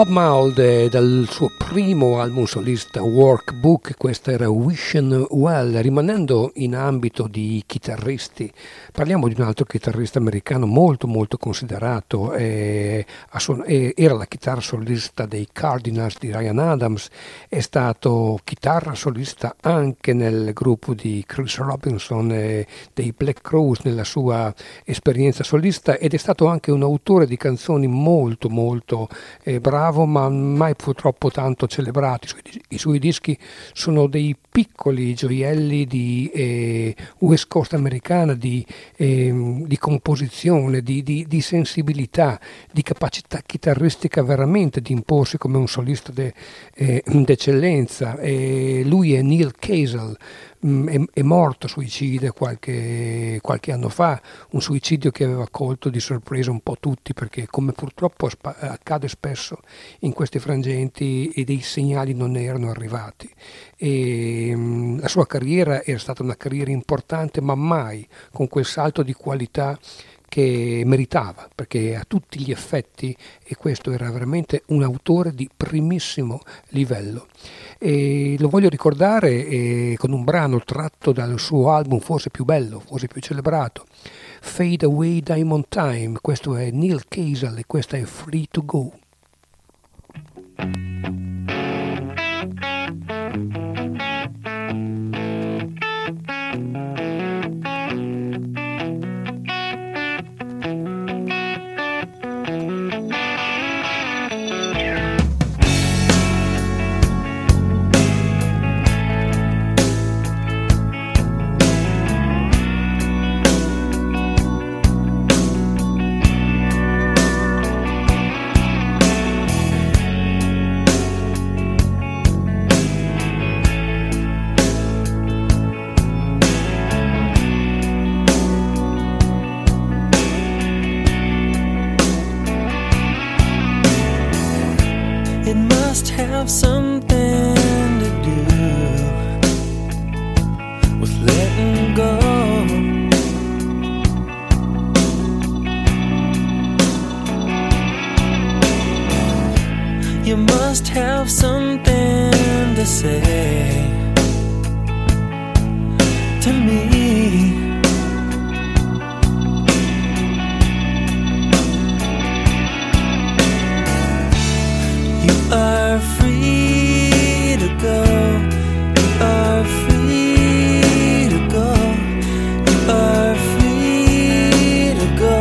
Bob Mould dal suo primo album solista Workbook, questo era Wishing Well. Rimanendo in ambito di chitarristi, parliamo di un altro chitarrista americano molto molto considerato, era la chitarra solista dei Cardinals di Ryan Adams, è stato chitarra solista anche nel gruppo di Chris Robinson dei Black Crowes nella sua esperienza solista, ed è stato anche un autore di canzoni molto molto bravo, ma mai purtroppo tanto celebrati. I suoi dischi sono dei piccoli gioielli di West Coast americana, di composizione, di sensibilità, di capacità chitarristica veramente di imporsi come un solista d'eccellenza. Lui è Neal Casal. È morto suicida qualche anno fa, un suicidio che aveva colto di sorpresa un po' tutti, perché come purtroppo accade spesso in questi frangenti dei segnali non ne erano arrivati. E la sua carriera era stata una carriera importante, ma mai con quel salto di qualità che meritava, perché a tutti gli effetti, e questo era veramente un autore di primissimo livello. E lo voglio ricordare con un brano tratto dal suo album forse più bello, forse più celebrato, Fade Away Diamond Time. Questo è Neal Casal e questa è Free to Go. Have something to do with letting go. You must have something to say to me. Are free to go. You are free to go. You are free to go.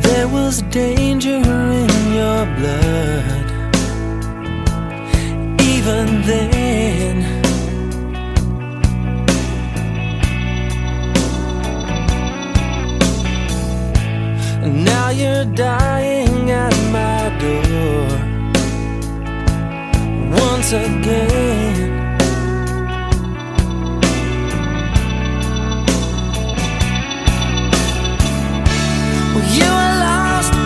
There was danger in your blood. Even then, and now you're dying at my door once again. Well, you were lost.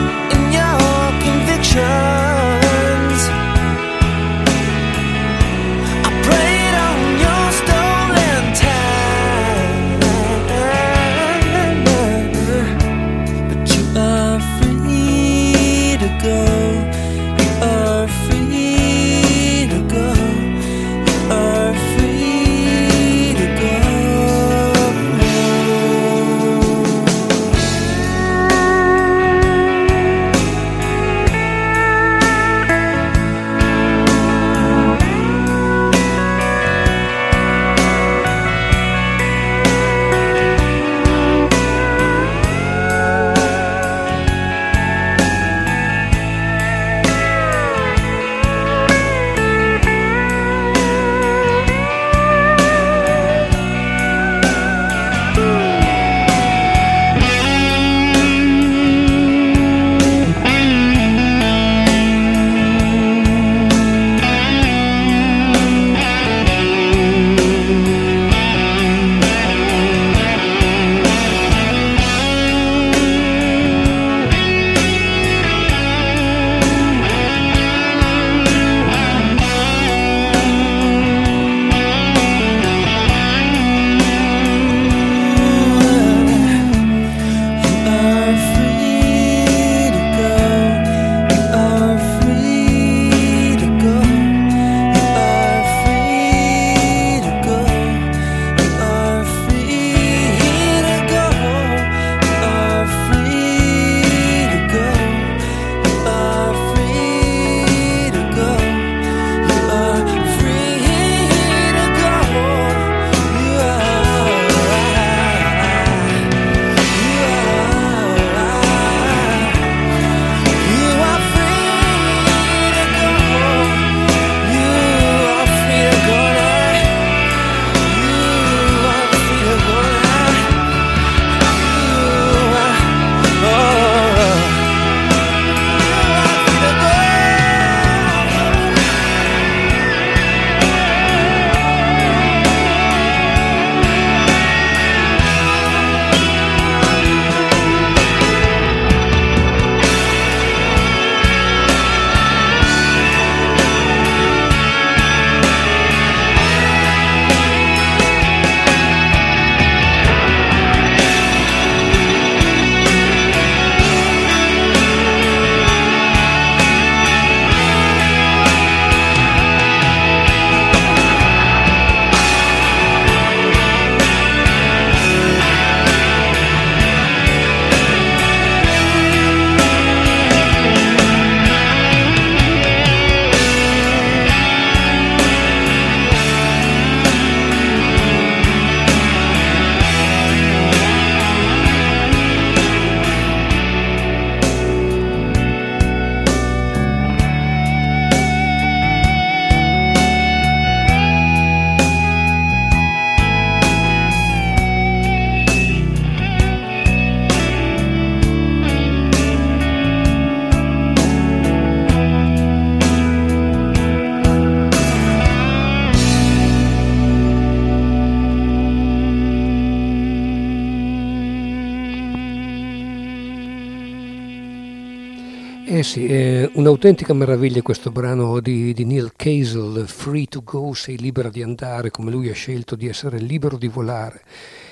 sì, è un'autentica meraviglia questo brano di Neal Casal, Free to Go, sei libero di andare, come lui ha scelto di essere libero di volare.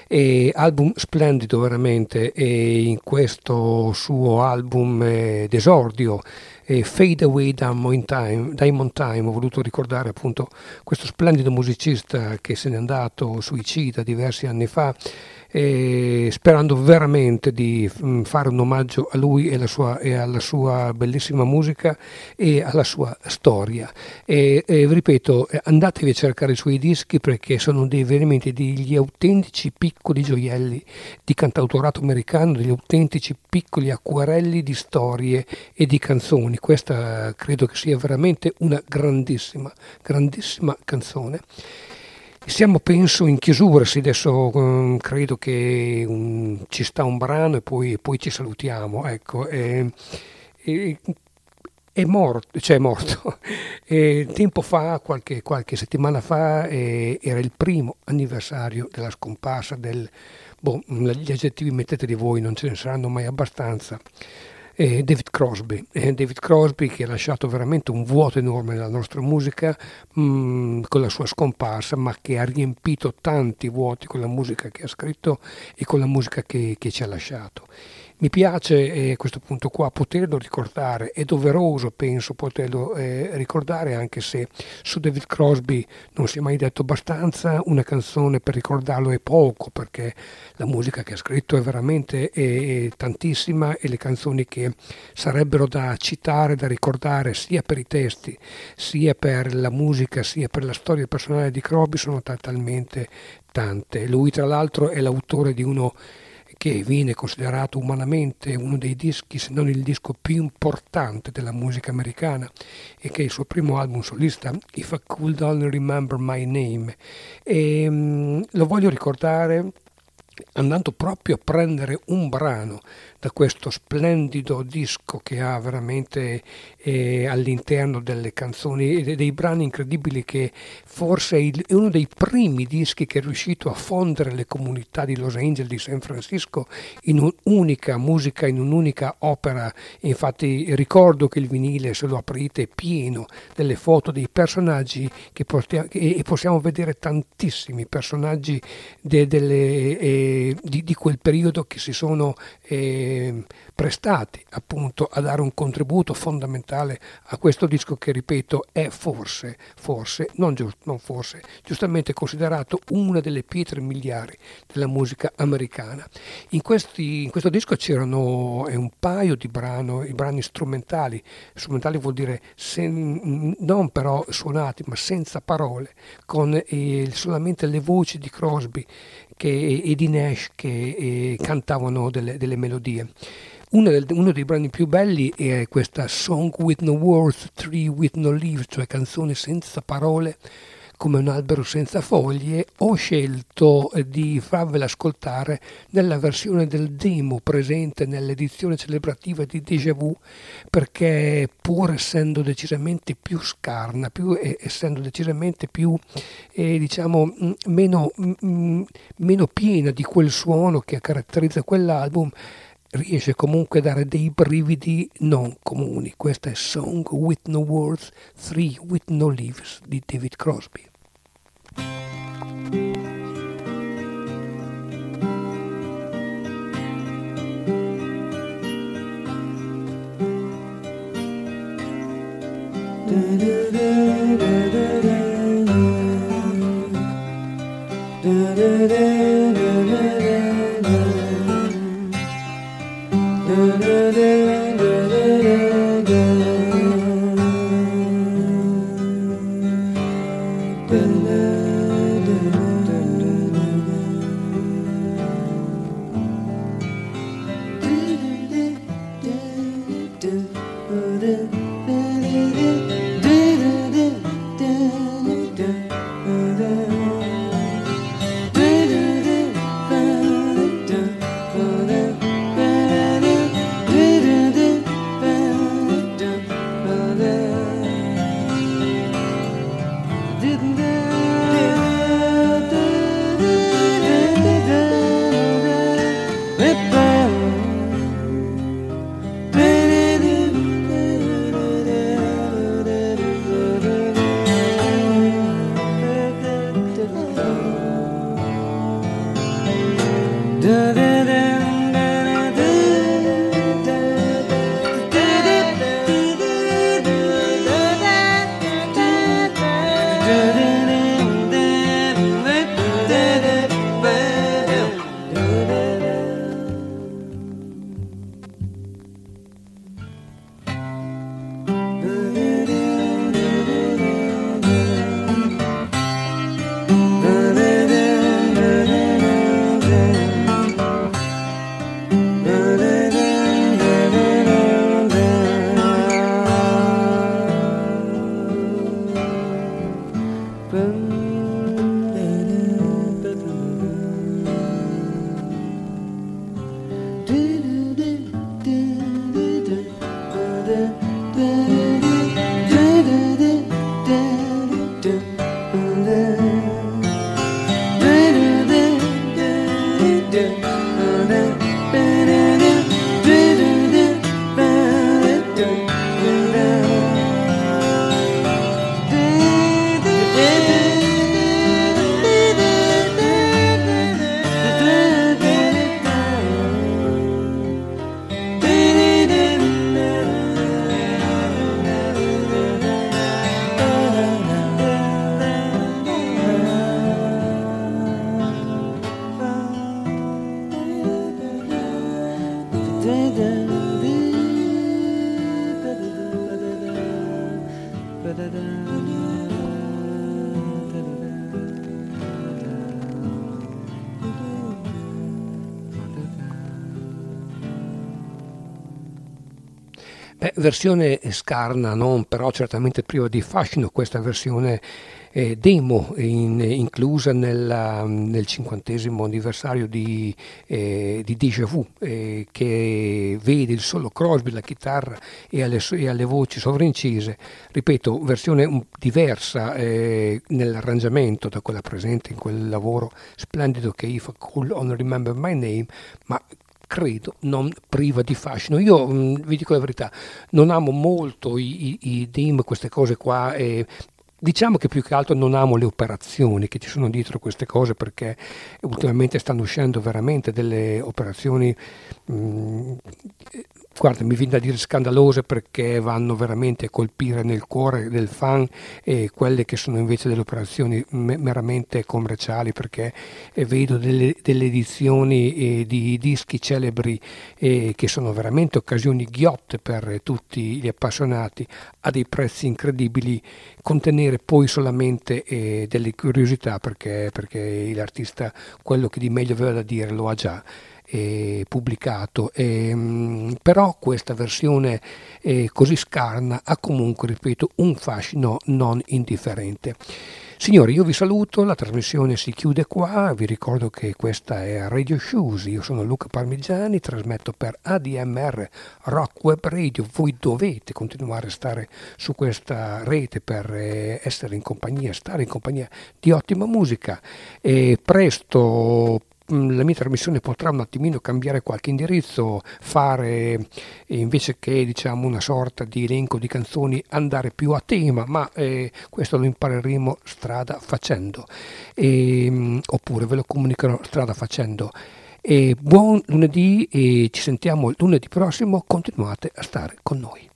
E album splendido veramente, e in questo suo album d'esordio Fade Away Diamond Time ho voluto ricordare appunto questo splendido musicista che se n'è andato suicida diversi anni fa, sperando veramente di fare un omaggio a lui e alla sua bellissima musica e alla sua storia. E ripeto, andatevi a cercare i suoi dischi perché sono veramente degli autentici piccoli gioielli di cantautorato americano, degli autentici piccoli acquerelli di storie e di canzoni. Questa credo che sia veramente una grandissima, grandissima canzone. Siamo penso in chiusura, sì, adesso credo che ci sta un brano e poi ci salutiamo, ecco. È morto. Tempo fa, qualche settimana fa, era il primo anniversario della scomparsa gli aggettivi mettete di voi, non ce ne saranno mai abbastanza. David Crosby che ha lasciato veramente un vuoto enorme nella nostra musica con la sua scomparsa, ma che ha riempito tanti vuoti con la musica che ha scritto e con la musica che ci ha lasciato. Mi piace a questo punto qua poterlo ricordare, è doveroso penso poterlo ricordare, anche se su David Crosby non si è mai detto abbastanza, una canzone per ricordarlo è poco perché la musica che ha scritto è veramente è tantissima, e le canzoni che sarebbero da citare, da ricordare sia per i testi, sia per la musica, sia per la storia personale di Crosby sono talmente tante. Lui tra l'altro è l'autore di uno che viene considerato umanamente uno dei dischi, se non il disco più importante della musica americana, e che è il suo primo album solista, If I Could Only Remember My Name. E lo voglio ricordare andando proprio a prendere un brano da questo splendido disco che ha veramente all'interno delle canzoni dei brani incredibili, che forse è uno dei primi dischi che è riuscito a fondere le comunità di Los Angeles, di San Francisco, in un'unica musica, in un'unica opera. Infatti ricordo che il vinile, se lo aprite, è pieno delle foto dei personaggi e possiamo vedere tantissimi personaggi di quel periodo che si sono prestati appunto a dare un contributo fondamentale a questo disco che, ripeto, è forse, giustamente considerato una delle pietre miliari della musica americana. In questo disco c'erano un paio di brani strumentali vuol dire non però suonati, ma senza parole, con solamente le voci di Crosby e di Nash che cantavano delle melodie. Uno dei brani più belli è questa Song with no words, Tree with no leaves, cioè canzone senza parole come un albero senza foglie. Ho scelto di farvela ascoltare nella versione del demo presente nell'edizione celebrativa di Déjà Vu, perché pur essendo decisamente più scarna, essendo decisamente più meno piena di quel suono che caratterizza quell'album, riesce comunque a dare dei brividi non comuni. Questa è Song with no words, Tree with no leaves di David Crosby. versione scarna, non però certamente priva di fascino, questa versione demo inclusa nel 50° anniversario di Déjà Vu, che vede il solo Crosby, la chitarra e alle voci sovrincise, ripeto, versione diversa nell'arrangiamento da quella presente in quel lavoro splendido che è If I Could Only Remember My Name, ma credo non priva di fascino. Io vi dico la verità, non amo molto i dim, queste cose qua, diciamo che più che altro non amo le operazioni che ci sono dietro queste cose, perché ultimamente stanno uscendo veramente delle operazioni, guarda, mi viene da dire scandalose, perché vanno veramente a colpire nel cuore del fan, e quelle che sono invece delle operazioni meramente commerciali, perché vedo delle edizioni di dischi celebri che sono veramente occasioni ghiotte per tutti gli appassionati a dei prezzi incredibili, contenere poi solamente delle curiosità, perché l'artista quello che di meglio aveva da dire lo ha già pubblicato, però questa versione così scarna ha comunque, ripeto, un fascino non indifferente. Signori, io vi saluto, la trasmissione si chiude qua, vi ricordo che questa è Radio Shoes, io sono Luca Parmiggiani, trasmetto per ADMR Rock Web Radio, voi dovete continuare a stare su questa rete per essere in compagnia, stare in compagnia di ottima musica, e presto la mia trasmissione potrà un attimino cambiare qualche indirizzo, fare invece che diciamo una sorta di elenco di canzoni, andare più a tema, ma questo lo impareremo strada facendo, oppure ve lo comunicherò strada facendo. Buon lunedì e ci sentiamo lunedì prossimo, continuate a stare con noi.